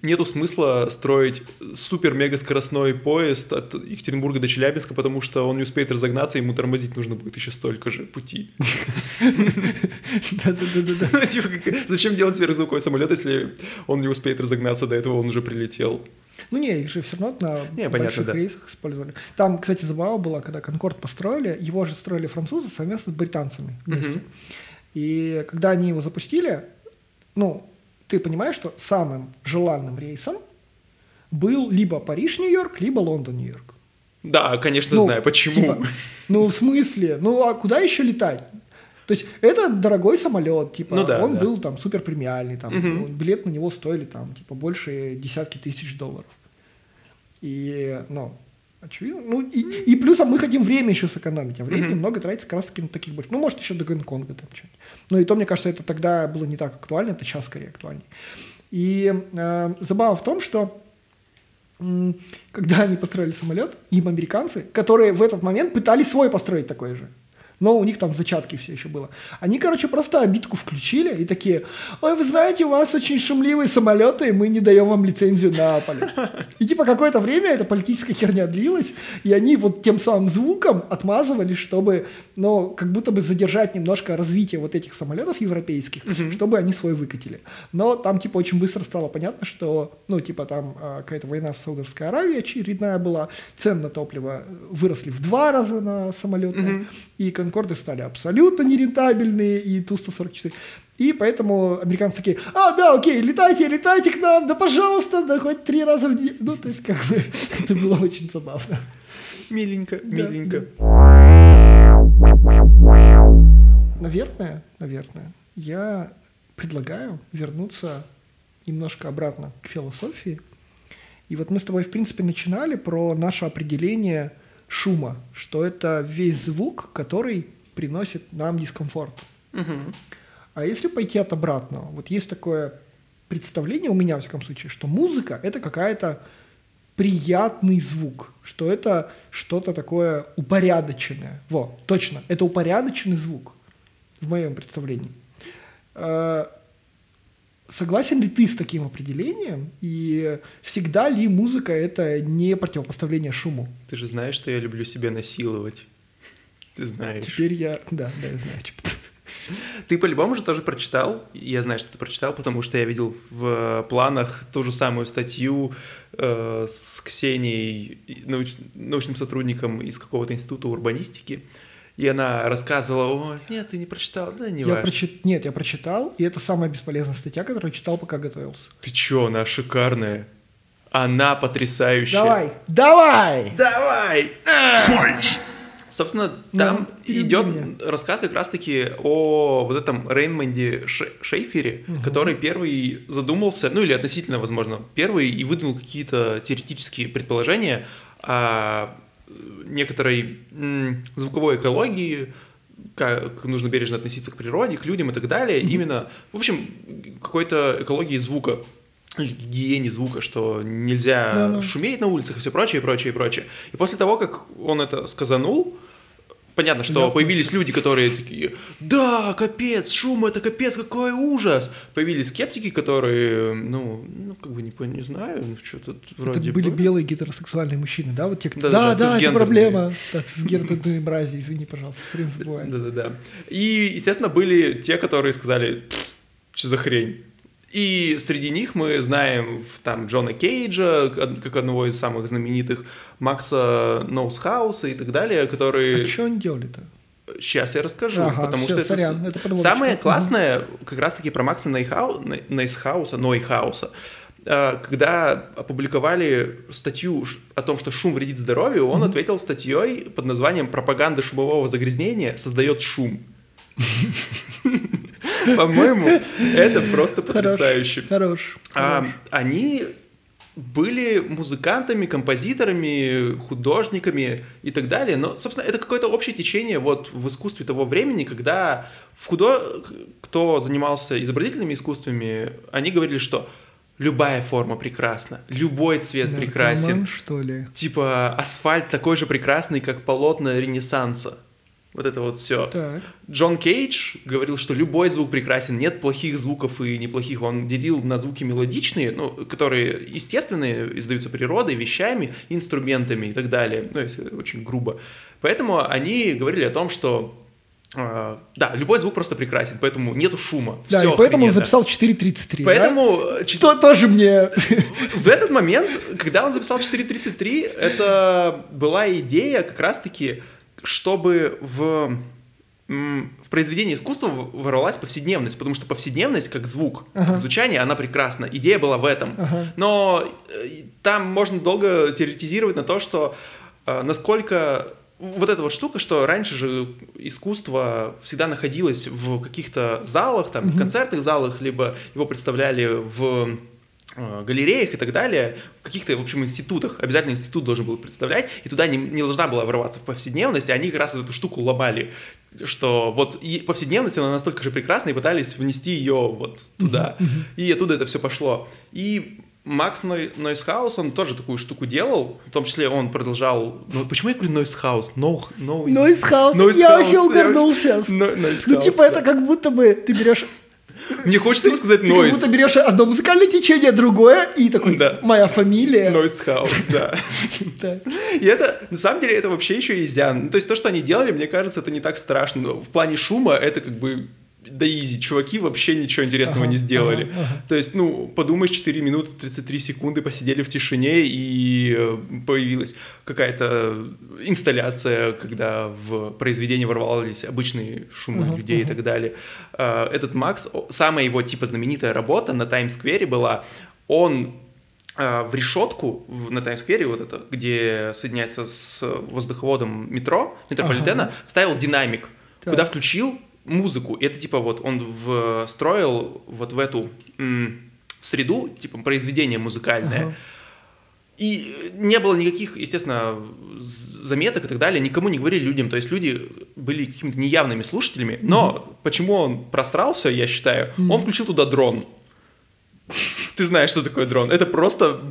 нету смысла строить супер-мега-скоростной поезд от Екатеринбурга до Челябинска, потому что он не успеет разогнаться, ему тормозить нужно будет еще столько же пути. Да-да-да. Ну, типа, зачем делать сверхзвуковой самолет, если он не успеет разогнаться, до этого он уже прилетел? Ну, не, их же все равно на не, больших понятно, да. рейсах использовали. Там, кстати, забава была, когда Конкорд построили, его же строили французы совместно с британцами вместе. Uh-huh. И когда они его запустили, ну, ты понимаешь, что самым желанным рейсом был либо Париж-Нью-Йорк, либо Лондон-Нью-Йорк. Да, конечно, ну, знаю. Почему? Типа, ну, в смысле? Ну, а куда еще летать? То есть это дорогой самолет, типа, ну, да, он да. был там супер премиальный, там, угу. билет на него стоили там, типа, больше десятки тысяч долларов. И, ну, очевидно, ну, и, и плюсом мы хотим время еще сэкономить, а времени угу. много тратится как раз таки на таких больше. Ну, может, еще до Гонконга там что-нибудь. Но и то, мне кажется, это тогда было не так актуально, это сейчас скорее актуальнее. И э, забава в том, что м- когда они построили самолет, им американцы, которые в этот момент пытались свой построить такой же, но у них там зачатки все еще было. Они, короче, просто обидку включили и такие, ой, вы знаете, у вас очень шумливые самолеты, и мы не даем вам лицензию на полет. И типа какое-то время эта политическая херня длилась, и они вот тем самым звуком отмазывали, чтобы, ну, как будто бы задержать немножко развитие вот этих самолетов европейских, угу. чтобы они свой выкатили. Но там, типа, очень быстро стало понятно, что, ну, типа, там какая-то война в Саудовской Аравии очередная была, цены на топливо выросли в два раза на самолетные, угу. и Конкорды стали абсолютно нерентабельные, и Ту сто сорок четыре. И поэтому американцы такие, а, да, окей, летайте, летайте к нам, да, пожалуйста, да, хоть три раза в день. Ну, то есть, как бы, это было очень забавно. Миленько, да, миленько. Да. Наверное, наверное, я предлагаю вернуться немножко обратно к философии. И вот мы с тобой, в принципе, начинали про наше определение шума, что это весь звук, который приносит нам дискомфорт. Угу. А если пойти от обратного, вот есть такое представление у меня, во всяком случае, что музыка — это какая-то приятный звук, что это что-то такое упорядоченное. Во, точно, это упорядоченный звук в моем представлении. Согласен ли ты с таким определением? И всегда ли музыка — это не противопоставление шуму? Ты же знаешь, что я люблю себя насиловать. Ты знаешь. Теперь я... Да, да, я знаю. Ты по-любому же тоже прочитал, я знаю, что ты прочитал, потому что я видел в планах ту же самую статью э, с Ксенией, науч, научным сотрудником из какого-то института урбанистики, и она рассказывала: о, нет, ты не прочитал, да не я важно. Прочит... Нет, я прочитал, и это самая бесполезная статья, которую я читал, пока готовился. Ты чё, она шикарная, она потрясающая. Давай, давай, давай! Собственно, там ну, идет меня. рассказ как раз-таки о вот этом Рейнмонде Шейфере, угу. который первый задумался, ну или относительно, возможно, первый, и выдвинул какие-то теоретические предположения о некоторой м- звуковой экологии, как нужно бережно относиться к природе, к людям и так далее. Угу. Именно, в общем, какой-то экологии звука, гигиене звука, что нельзя да, да. шуметь на улицах и все прочее, прочее, прочее. И после того, как он это сказанул, понятно, что Я... появились люди, которые такие: да, капец, шум, это капец, какой ужас. Появились скептики, которые, ну, ну как бы не, не знаю, что-то вроде бы... Это были белые гетеросексуальные мужчины, да? Вот те, кто... Да, да, да, да, это проблема. Гендерные мрази, извини, пожалуйста, все время забываю. Да, да, да. И, естественно, были те, которые сказали: что за хрень? И среди них мы знаем там Джона Кейджа, как одного из самых знаменитых, Макса Нойхауса и так далее, которые... А что они делали-то? Сейчас я расскажу, ага, потому все, что сорян, это... это самое классное как раз-таки про Макса Нойхау... Нойхауса, Нойхауса, когда опубликовали статью о том, что шум вредит здоровью, он mm-hmm. ответил статьей под названием «Пропаганда шумового загрязнения создает шум». По-моему, это просто потрясающе. Хорош, хорош, а, хорош. Они были музыкантами, композиторами, художниками и так далее. Но, собственно, это какое-то общее течение вот в искусстве того времени, когда в худо... кто занимался изобразительными искусствами, они говорили, что любая форма прекрасна, любой цвет да, прекрасен. Роман, что ли? Типа асфальт такой же прекрасный, как полотна Ренессанса. Вот это вот все. Так. Джон Кейдж говорил, что любой звук прекрасен, нет плохих звуков и неплохих. Он делил на звуки мелодичные, ну, которые естественные, издаются природой, вещами, инструментами и так далее. Ну, если очень грубо. Поэтому они говорили о том, что э, да, любой звук просто прекрасен, поэтому нету шума. Да, все и поэтому охрененно. Он записал четыре тридцать три. Поэтому... Да? Что тоже мне... В этот момент, когда он записал четыре тридцать три, это была идея как раз-таки... чтобы в, в произведении искусства ворвалась повседневность, потому что повседневность, как звук, ага. как звучание, она прекрасна. Идея была в этом. Ага. Но там можно долго теоретизировать на то, что насколько... Вот эта вот штука, что раньше же искусство всегда находилось в каких-то залах, там, угу. концертных залах, либо его представляли в... галереях и так далее, в каких-то, в общем, институтах. Обязательно институт должен был представлять, и туда не, не должна была врываться в повседневность, и они как раз эту штуку ломали, что вот и повседневность, она настолько же прекрасна, и пытались внести ее вот туда. Uh-huh, uh-huh. И оттуда это все пошло. И Макс Ной, Нойхаус, он тоже такую штуку делал, в том числе он продолжал... Ну, почему я говорю Нойхаус? No, no, Нойхаус, я вообще угорнул сейчас. Ну, типа, это как будто бы ты берешь... Мне хочется ему сказать Нойс. Ты как будто берешь одно музыкальное течение, другое, и такой, да. моя фамилия. Нойсхаус, да. И это, на самом деле, это вообще еще и зян. То есть то, что они делали, мне кажется, это не так страшно. В плане шума это как бы да изи. Чуваки вообще ничего интересного не сделали. То есть, ну, подумаешь, четыре минуты тридцать три секунды посидели в тишине, и появилась какая-то инсталляция, когда в произведение ворвались обычные шумы людей и так далее. Этот Макс, самая его типа знаменитая работа на Таймс-сквере была, он в решетку на Таймс-сквере, вот это, где соединяется с воздуховодом метро, метрополитена, вставил динамик, куда включил музыку. Это типа вот он встроил вот в эту м- в среду типа произведение музыкальное. Uh-huh. И не было никаких, естественно, заметок и так далее. Никому не говорили людям. То есть люди были какими-то неявными слушателями. Uh-huh. Но почему он просрался, я считаю, uh-huh. он включил туда дрон. Ты знаешь, что такое дрон. Это просто...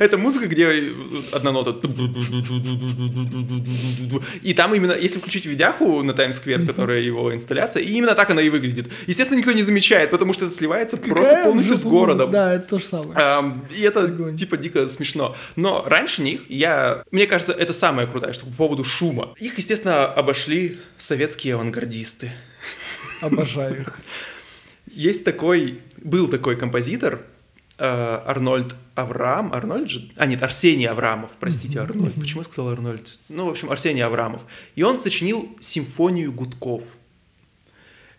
Это музыка, где одна нота. И там именно, если включить видяху на Таймс-сквер, которая его инсталляция, и именно так она и выглядит. Естественно, никто не замечает, потому что это сливается Какая просто полностью с городом. Да, это то же самое. И это Огонь. Типа дико смешно. Но раньше них, я... мне кажется, это самая крутая штука по поводу шума. Их, естественно, обошли советские авангардисты. Обожаю их. Есть такой... Был такой композитор, Арнольд Авраам, Арнольд же? А нет, Арсений Авраамов, простите, Арнольд. Почему я сказал Арнольд? Ну, в общем, Арсений Авраамов. И он сочинил симфонию гудков.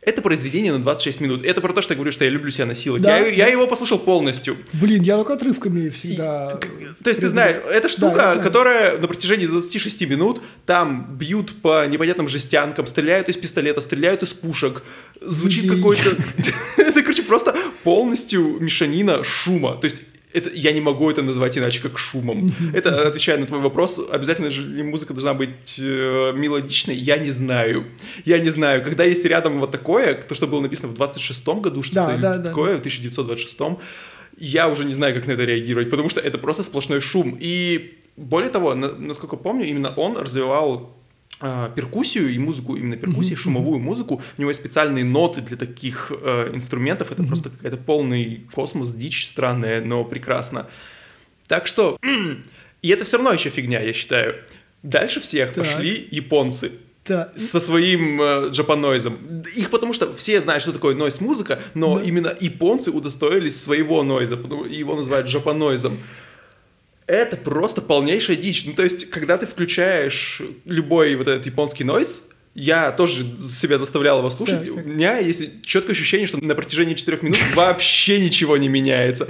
Это произведение на двадцать шесть минут. Это про то, что я говорю, что я люблю себя насиловать. Да, я, я его послушал полностью. Блин, я только отрывками всегда... И, то есть, ты знаешь, это штука, да, которая на протяжении двадцати шести минут там бьют по непонятным жестянкам, стреляют из пистолета, стреляют из пушек. Звучит какой-то... Это, короче, просто полностью мешанина шума. То есть, это, я не могу это назвать иначе, как шумом. Это, отвечая на твой вопрос, обязательно ли музыка должна быть э, мелодичной? Я не знаю. Я не знаю. Когда есть рядом вот такое, то, что было написано в двадцать шестом году, что-то да, или да, такое, да. в тысяча девятьсот двадцать шестом, я уже не знаю, как на это реагировать, потому что это просто сплошной шум. И более того, на, насколько помню, именно он развивал э, перкуссию и музыку, именно перкуссию, mm-hmm. шумовую музыку. У него есть специальные ноты для таких э, инструментов. Это mm-hmm. просто какой-то полный космос, дичь странная, но прекрасно. Так что... И это все равно еще фигня, я считаю. Дальше всех так. пошли японцы. Да. Со своим э, джапанойзом. Их потому что все знают, что такое нойз-музыка, но да. именно японцы удостоились своего нойза, его называют джапанойзом. Это просто полнейшая дичь. Ну, то есть, когда ты включаешь любой вот этот японский нойз, я тоже себя заставлял его слушать, да, у меня есть четкое ощущение, что на протяжении четырёх минут вообще ничего не меняется.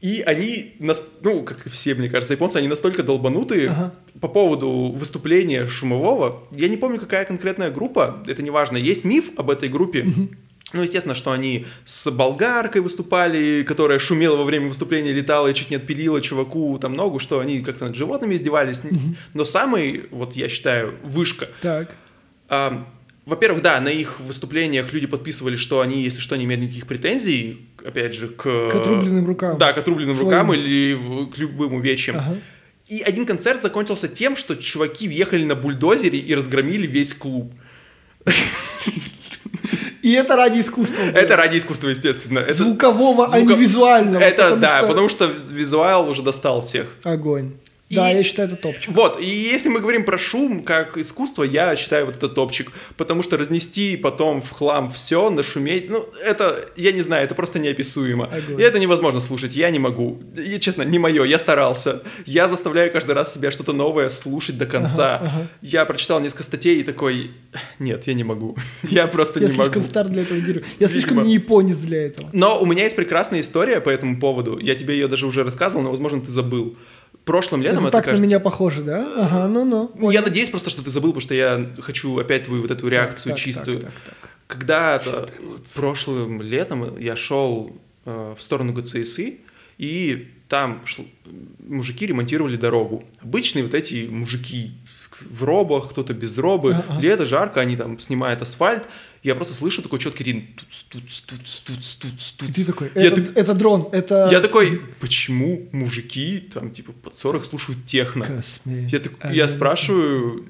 И они, ну, как и все, мне кажется, японцы, они настолько долбанутые ага. по поводу выступления шумового. Я не помню, какая конкретная группа, это не важно. Есть миф об этой группе. Угу. Ну, естественно, что они с болгаркой выступали, которая шумела во время выступления, летала и чуть не отпилила чуваку там ногу, что они как-то над животными издевались. Угу. Но самый, вот я считаю, вышка. Так. А, во-первых, да, на их выступлениях люди подписывали, что они, если что, не имеют никаких претензий, опять же, к... К отрубленным рукам. Да, к отрубленным Своим. рукам или в, к любым увечьям. Ага. И один концерт закончился тем, что чуваки въехали на бульдозере и разгромили весь клуб. И это ради искусства. Да? Это ради искусства, естественно. Это... Звукового, Звуков... а не визуального. Это, потому да, что... потому что визуал уже достал всех. Огонь. И, да, я считаю, это топчик. Вот, и если мы говорим про шум как искусство, я считаю, вот это топчик. Потому что разнести потом в хлам все, нашуметь, ну, это, я не знаю, это просто неописуемо. Огонь. И это невозможно слушать, я не могу. И, честно, не мое, я старался. Я заставляю каждый раз себя что-то новое слушать до конца. Ага, ага. Я прочитал несколько статей и такой, нет, я не могу. Я просто не могу. Я слишком стар для этого героя. Я слишком не японец для этого. Но у меня есть прекрасная история по этому поводу. Я тебе ее даже уже рассказывал, но, возможно, ты забыл. Прошлым летом, это, это так кажется... на меня похоже, да? Ага, ну-ну. Понял. Я надеюсь просто, что ты забыл, потому что я хочу опять твою вот эту реакцию так, чистую. Так, так, так. Когда-то прошлым летом я шел э, в сторону ГЦСИ, и там шл... мужики ремонтировали дорогу. Обычные вот эти мужики в робах, кто-то без робы. А-а. Лето, жарко, они там снимают асфальт. Я просто слышу такой четкий ритм. Ты такой, это, я, это, это дрон, это... Я такой, почему мужики там типа под сорок слушают техно? Косми... Я, так, а я спрашиваю,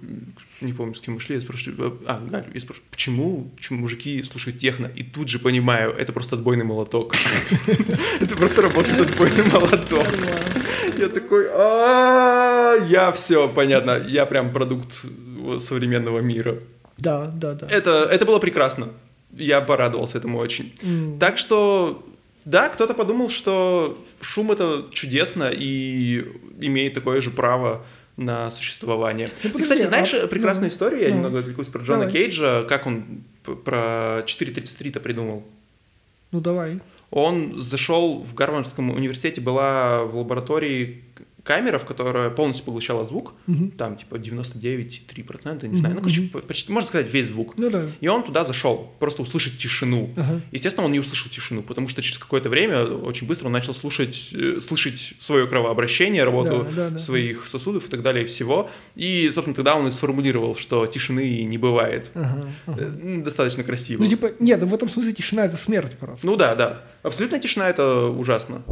не помню, с кем мы шли, я спрашиваю, а, Галю, я спрашиваю, почему, почему мужики слушают техно? И тут же понимаю, это просто отбойный молоток. Это просто работает отбойный молоток. Я такой, я все, понятно, я прям продукт современного мира. Да, да, да. Это, это было прекрасно. Я порадовался этому очень. Mm. Так что, да, кто-то подумал, что шум — это чудесно и имеет такое же право на существование. Ну, подожди, ты, кстати, знаешь а... прекрасную mm. историю? Я mm. немного отвлекусь про Джона давай. Кейджа, как он про четыре тридцать три-то придумал. Ну, давай. Он зашел в Гарвардском университете, была в лаборатории камера, в которой полностью поглощала звук, угу. там типа девяносто девять целых три десятых процента, не знаю, угу. ну, короче, почти, можно сказать, весь звук. Ну, да. И он туда зашел, просто услышать тишину. Ага. Естественно, он не услышал тишину, потому что через какое-то время очень быстро он начал слушать, э, слышать свое кровообращение, работу да, да, да. своих сосудов и так далее, и всего. И, собственно, тогда он и сформулировал, что тишины не бывает. Ага, ага. Достаточно красиво. Ну, типа, нет, в этом смысле тишина — это смерть просто. Ну да, да. Абсолютная тишина — это ужасно.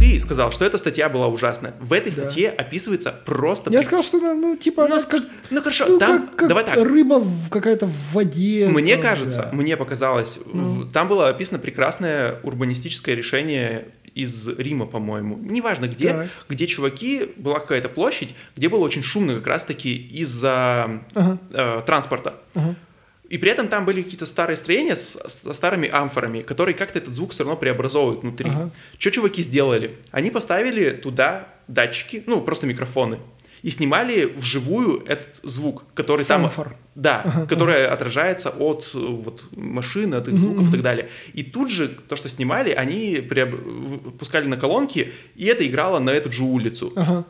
Ты сказал, что эта статья была ужасная. В этой статье да. описывается просто... Я сказал, что, ну, типа... Ну, как, ну хорошо, ну, там... Как, как давай так. Рыба в какая-то в воде. Мне там, кажется, да. мне показалось, ну. в, там было описано прекрасное урбанистическое решение из Рима, по-моему. Неважно где, да. где чуваки... Была какая-то площадь, где было очень шумно как раз-таки из-за ага. э, транспорта. Ага. И при этом там были какие-то старые строения со старыми амфорами, которые как-то этот звук все равно преобразовывают внутри. Ага. Что чуваки сделали? Они поставили туда датчики, ну, просто микрофоны, и снимали вживую этот звук, который там... Амфор. Да, ага, который ага. отражается от вот, машин, от их звуков mm-hmm. и так далее. И тут же то, что снимали, они преоб... пускали на колонки, и это играло на эту же улицу. Ага.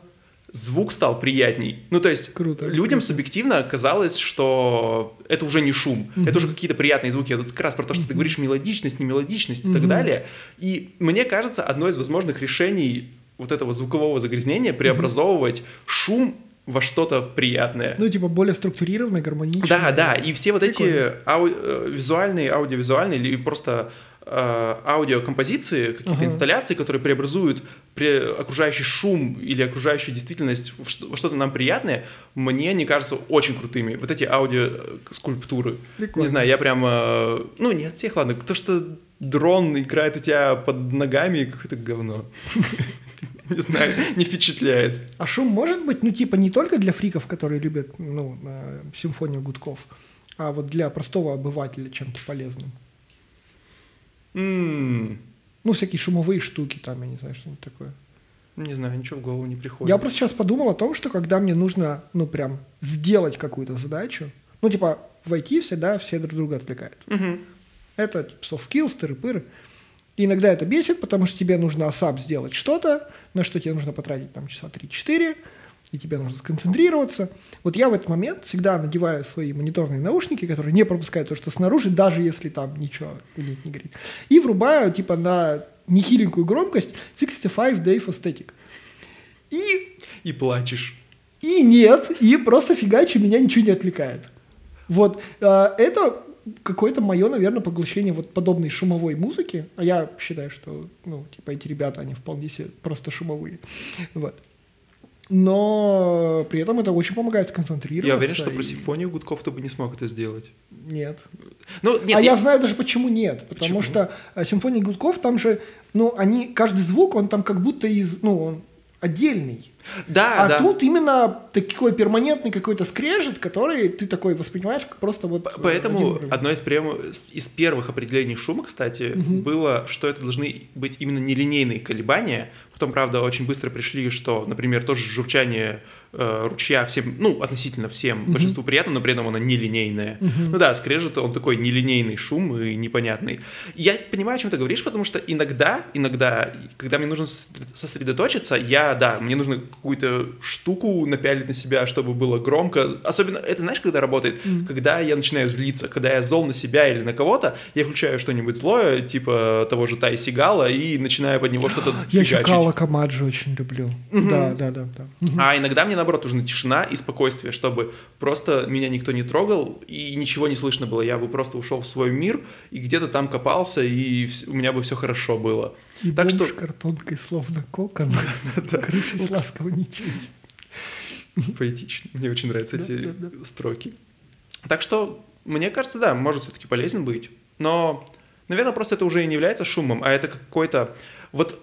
Звук стал приятней. Ну, то есть круто, людям круто. Субъективно казалось, что это уже не шум, mm-hmm. это уже какие-то приятные звуки. Это как раз про то, что mm-hmm. ты говоришь мелодичность, немелодичность mm-hmm. и так далее. И мне кажется, одно из возможных решений вот этого звукового загрязнения — преобразовывать mm-hmm. шум во что-то приятное. Ну, типа более структурированное, гармоничное. Да, да, и все вот прикольно. Эти ау- визуальные, аудиовизуальные или просто... аудиокомпозиции, какие-то ага. инсталляции, которые преобразуют окружающий шум или окружающую действительность во что-то нам приятное, мне они кажутся очень крутыми. Вот эти аудиоскульптуры. Прикольно. Не знаю, я прямо... Ну, не от всех, ладно. То, что дрон играет у тебя под ногами, какое-то говно. Не знаю, не впечатляет. А шум может быть, ну, типа, не только для фриков, которые любят симфонию гудков, а вот для простого обывателя чем-то полезным? Mm. Ну, всякие шумовые штуки там, я не знаю, что-нибудь такое. Не знаю, ничего в голову не приходит. Я просто сейчас подумал о том, что когда мне нужно, ну, прям сделать какую-то задачу, ну, типа, в ай ти всегда все друг друга отвлекают. Mm-hmm. Это, типа, soft skills, тыры-пыры. И иногда это бесит, потому что тебе нужно асап сделать что-то, на что тебе нужно потратить, там, часа три-четыре, и тебе нужно сконцентрироваться. Вот я в этот момент всегда надеваю свои мониторные наушники, которые не пропускают то, что снаружи, даже если там ничего нет, не горит. И врубаю, типа, на нехиленькую громкость шестьдесят пять daysofstatic. И... И плачешь. И нет, и просто фигачу, меня ничего не отвлекает. Вот. Это какое-то мое, наверное, поглощение вот подобной шумовой музыки. А я считаю, что, ну, типа, эти ребята, они вполне себе просто шумовые. Вот. Но при этом это очень помогает сконцентрироваться. Я уверен, что и... про симфонию гудков ты бы не смог это сделать. Нет. Ну, нет а нет. я знаю даже, почему нет. Потому почему? Что симфонии гудков, там же, ну, они, каждый звук, он там как будто из, ну, он отдельный. Да, а да. тут именно такой перманентный какой-то скрежет, который ты такой воспринимаешь как просто вот... Поэтому одно из, прям, из первых определений шума, кстати, угу. было, что это должны быть именно нелинейные колебания. Потом, правда, очень быстро пришли, что, например, тоже журчание э, ручья всем, ну, относительно всем, угу. большинству приятно, но при этом оно нелинейное. Угу. Ну да, скрежет, он такой нелинейный шум и непонятный. Я понимаю, о чем ты говоришь, потому что иногда, иногда, когда мне нужно сосредоточиться, я, да, мне нужно какую-то штуку напялить на себя, чтобы было громко. Особенно, это знаешь, когда работает? Mm-hmm. Когда я начинаю злиться, когда я зол на себя или на кого-то, я включаю что-нибудь злое, типа того же Тай Сигала, и начинаю под него что-то фигачить. Я еще Кала Камаджо очень люблю. Mm-hmm. Да, да, да. да. Mm-hmm. А иногда мне, наоборот, нужна тишина и спокойствие, чтобы просто меня никто не трогал, и ничего не слышно было. Я бы просто ушел в свой мир, и где-то там копался, и у меня бы все хорошо было. И так что... картонкой, словно кокон, крышей ласково ничего. Поэтично. Мне очень нравятся да, эти да, да. строки. Так что, мне кажется, да, может все-таки полезен быть. Но, наверное, просто это уже и не является шумом, а это какой-то... Вот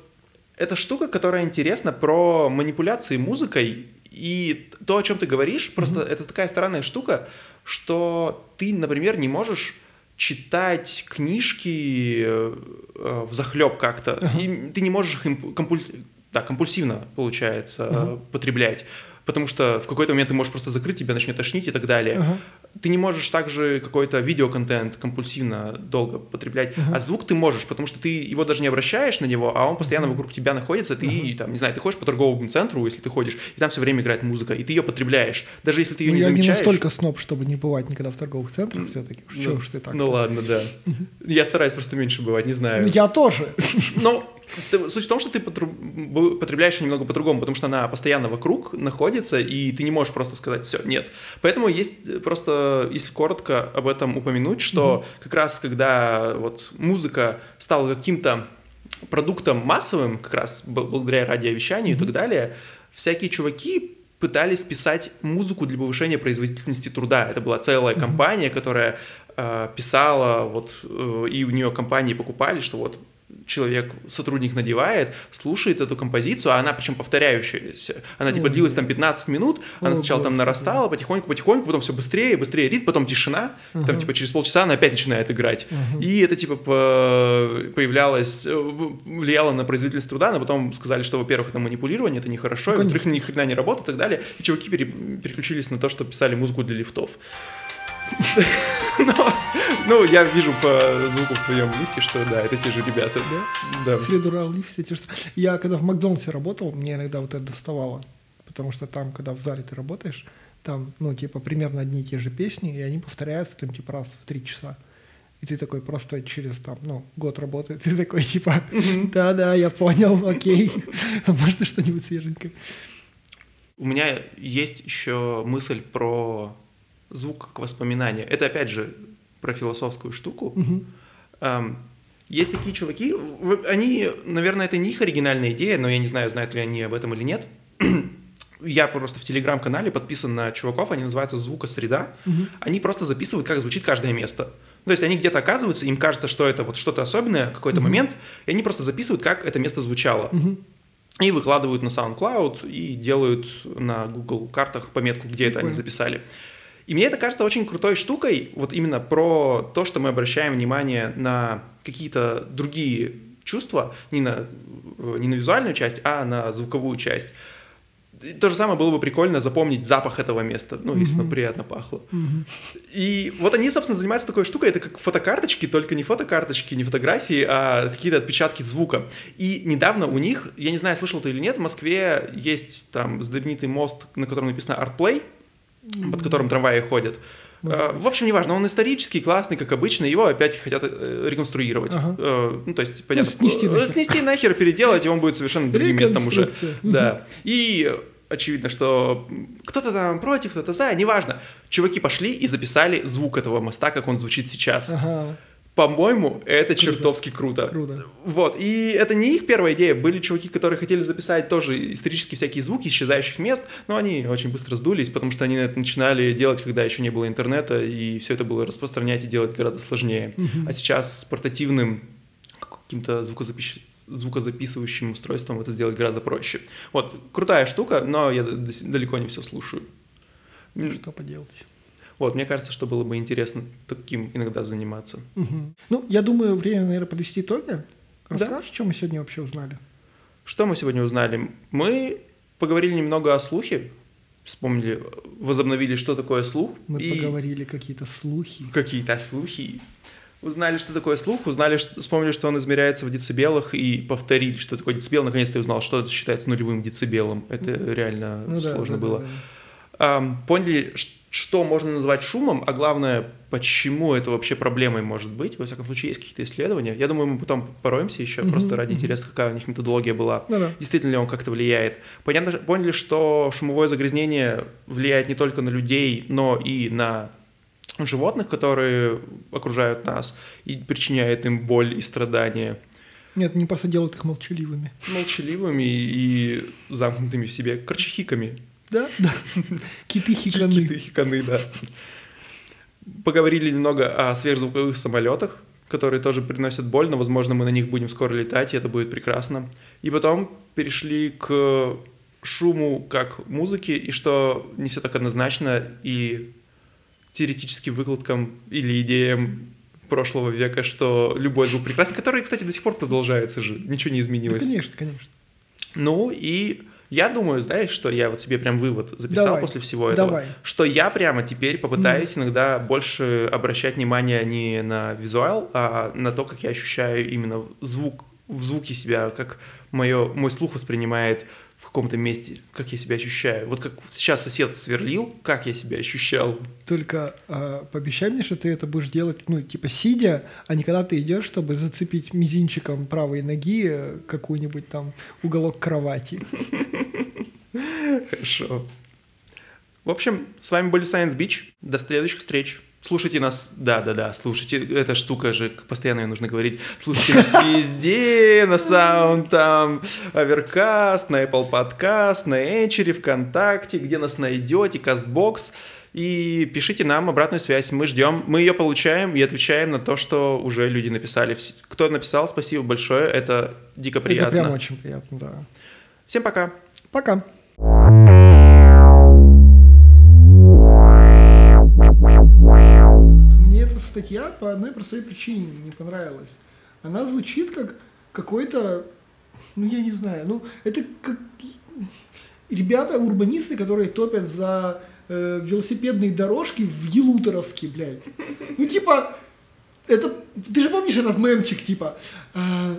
эта штука, которая интересна про манипуляции музыкой, и то, о чем ты говоришь, просто mm-hmm. это такая странная штука, что ты, например, не можешь... читать книжки э, э, взахлеб как-то. Uh-huh. И ты не можешь их импу- компуль- да, компульсивно, получается, uh-huh. э, потреблять. Потому что в какой-то момент ты можешь просто закрыть, тебя начнет тошнить и так далее. Uh-huh. ты не можешь также какой-то видеоконтент компульсивно долго потреблять, uh-huh. а звук ты можешь, потому что ты его даже не обращаешь на него, а он постоянно uh-huh. вокруг тебя находится, ты, uh-huh. там, не знаю, ты ходишь по торговому центру, если ты ходишь, и там все время играет музыка, и ты ее потребляешь, даже если ты ее ну, не я замечаешь. Я не настолько сноб, чтобы не бывать никогда в торговых центрах, все-таки, уж ну, чего уж ты так. Ну ладно, да. Uh-huh. Я стараюсь просто меньше бывать, не знаю. Я тоже. Но суть в том, что ты потребляешь ее немного по-другому, потому что она постоянно вокруг находится, и ты не можешь просто сказать «все, нет». Поэтому есть просто, если коротко об этом упомянуть, что mm-hmm. как раз когда вот музыка стала каким-то продуктом массовым, как раз благодаря радиовещанию mm-hmm. и так далее, всякие чуваки пытались писать музыку для повышения производительности труда. Это была целая mm-hmm. компания, которая э, писала, вот, э, и у нее компании покупали, что вот, человек, сотрудник надевает, слушает эту композицию, а она причем повторяющаяся. Она типа длилась там пятнадцать минут, она сначала там нарастала, потихоньку-потихоньку, потом все быстрее, быстрее ритм, потом тишина, uh-huh. там типа через полчаса она опять начинает играть. Uh-huh. И это типа появлялось, влияло на производительность труда, но потом сказали, что, во-первых, это манипулирование, это нехорошо, ну, и, во-вторых, ни хрена не работает и так далее. И чуваки пере- переключились на то, что писали музыку для лифтов. Но, ну, я вижу по звуку в твоем лифте, что да, это те же ребята, да? Да. Следурал лифт, все те же. Я когда в Макдональдсе работал, мне иногда вот это доставало, потому что там, когда в зале ты работаешь, там, ну, типа, примерно одни и те же песни, и они повторяются там, типа, раз в три часа. И ты такой просто через, там, ну, год работы, ты такой, типа, да-да, я понял, окей, можно что-нибудь свеженькое. У меня есть еще мысль про... звук как воспоминание. Это, опять же, про философскую штуку. Mm-hmm. Есть такие чуваки, они, наверное, это не их оригинальная идея, но я не знаю, знают ли они об этом или нет. Я просто в телеграм-канале подписан на чуваков, они называются «Звукосреда». Mm-hmm. Они просто записывают, как звучит каждое место. То есть они где-то оказываются, им кажется, что это вот что-то особенное, какой-то mm-hmm. момент, и они просто записывают, как это место звучало. Mm-hmm. И выкладывают на SoundCloud, и делают на Google картах пометку, где mm-hmm. это они записали. И мне это кажется очень крутой штукой, вот именно про то, что мы обращаем внимание на какие-то другие чувства, не на, не на визуальную часть, а на звуковую часть. И то же самое было бы прикольно запомнить запах этого места, ну, mm-hmm. если оно приятно пахло. Mm-hmm. И вот они, собственно, занимаются такой штукой, это как фотокарточки, только не фотокарточки, не фотографии, а какие-то отпечатки звука. И недавно у них, я не знаю, слышал ты или нет, в Москве есть там знаменитый мост, на котором написано «Artplay», под которым трамваи ходят. Может. В общем, неважно, он исторический, классный, как обычно, его опять хотят реконструировать. Ага. Ну, то есть, понятно, ну, снести, нахер. снести нахер, переделать, и он будет совершенно другим местом уже. Да. И очевидно, что кто-то там против, кто-то за, неважно. Чуваки пошли и записали звук этого моста, как он звучит сейчас. Ага. По-моему, это круто. Чертовски круто. круто. Вот. И это не их первая идея. Были чуваки, которые хотели записать тоже исторические всякие звуки исчезающих мест, но они очень быстро сдулись, потому что они это начинали делать, когда еще не было интернета, и все это было распространять и делать гораздо сложнее. Угу. А сейчас с портативным каким-то звукозапис... звукозаписывающим устройством это сделать гораздо проще. Вот. Крутая штука, но я далеко не все слушаю. Что поделать? Вот, мне кажется, что было бы интересно таким иногда заниматься. Угу. Ну, я думаю, время, наверное, подвести итоги. Расскажешь, да? Что мы сегодня вообще узнали? Что мы сегодня узнали? Мы поговорили немного о слухе, вспомнили, возобновили, что такое слух. Мы и... поговорили какие-то слухи. Какие-то слухи. Узнали, что такое слух, узнали, что... вспомнили, что он измеряется в децибелах, и повторили, что такое децибел. Наконец-то я узнал, что это считается нулевым децибелом. Это ну, реально ну, сложно да, да, было. Да, да, да. Эм, поняли, что... что можно назвать шумом, а главное, почему это вообще проблемой может быть. Во всяком случае, есть какие-то исследования. Я думаю, мы потом пороемся еще, mm-hmm. просто ради mm-hmm. интереса, какая у них методология была. Mm-hmm. Действительно ли он как-то влияет. Понятно, поняли, что шумовое загрязнение влияет не только на людей, но и на животных, которые окружают нас, и причиняет им боль и страдания. Нет, не просто делают их молчаливыми. Молчаливыми и замкнутыми в себе корчихиками. Да, да. Киты-хиканы. Киты-хиканы, да. Поговорили немного о сверхзвуковых самолетах, которые тоже приносят боль, но, возможно, мы на них будем скоро летать, и это будет прекрасно. И потом перешли к шуму как музыки, и что не все так однозначно, и теоретическим выкладкам или идеям прошлого века, что любой звук прекрасен, который, кстати, до сих пор продолжается же, ничего не изменилось. Да, конечно, конечно. Ну и... Я думаю, знаешь, что я вот себе прям вывод записал давай, после всего этого, давай. Что я прямо теперь попытаюсь mm. иногда больше обращать внимание не на визуал, а на то, как я ощущаю именно звук, в звуке себя, как моё, мой слух воспринимает в каком-то месте, как я себя ощущаю. Вот как сейчас сосед сверлил, как я себя ощущал. Только э, пообещай мне, что ты это будешь делать, ну, типа сидя, а не когда ты идешь, чтобы зацепить мизинчиком правой ноги какой-нибудь там уголок кровати. Хорошо. В общем, с вами были Science Beach. До следующих встреч. Слушайте нас, да-да-да, слушайте, эта штука же, постоянно ее нужно говорить, слушайте нас везде, на Sound, там, Overcast, на Apple Podcast, на Anchor, ВКонтакте, где нас найдете, CastBox, и пишите нам обратную связь, мы ждем, мы ее получаем и отвечаем на то, что уже люди написали. Кто написал, спасибо большое, это дико приятно. Это прям очень приятно, да. Всем пока. Пока. Статья по одной простой причине не понравилась. Она звучит как какой-то, ну я не знаю, ну это как ребята, урбанисты, которые топят за э, велосипедные дорожки в Елуторовске, блядь. Ну типа, это, ты же помнишь этот мемчик, типа, э,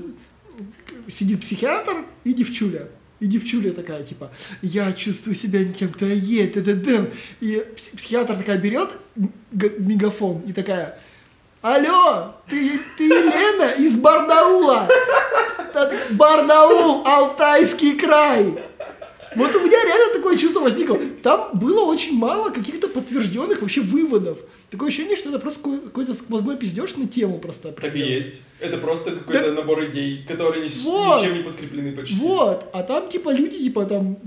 сидит психиатр и девчуля. И девчуля такая, типа, я чувствую себя кем-то, е, т-т-т. И психиатр такая берет мегафон и такая, алло, ты, ты Елена из Бардаула, Барнаул, Алтайский край. Вот у меня реально такое чувство возникло. Там было очень мало каких-то подтвержденных вообще выводов. Такое ощущение, что это просто какой-то сквозной пиздеж на тему просто. Так и есть. Это просто какой-то так... набор идей, которые вот. Ничем не подкреплены почти. Вот. А там типа люди типа там,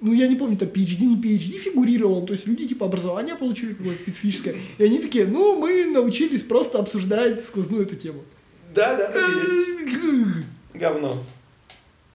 ну я не помню, там пи эйч ди, не пи эйч ди фигурировал, то есть люди типа образование получили какое-то специфическое, и они такие, ну мы научились просто обсуждать сквозную эту тему. Да, да, так и есть. Говно.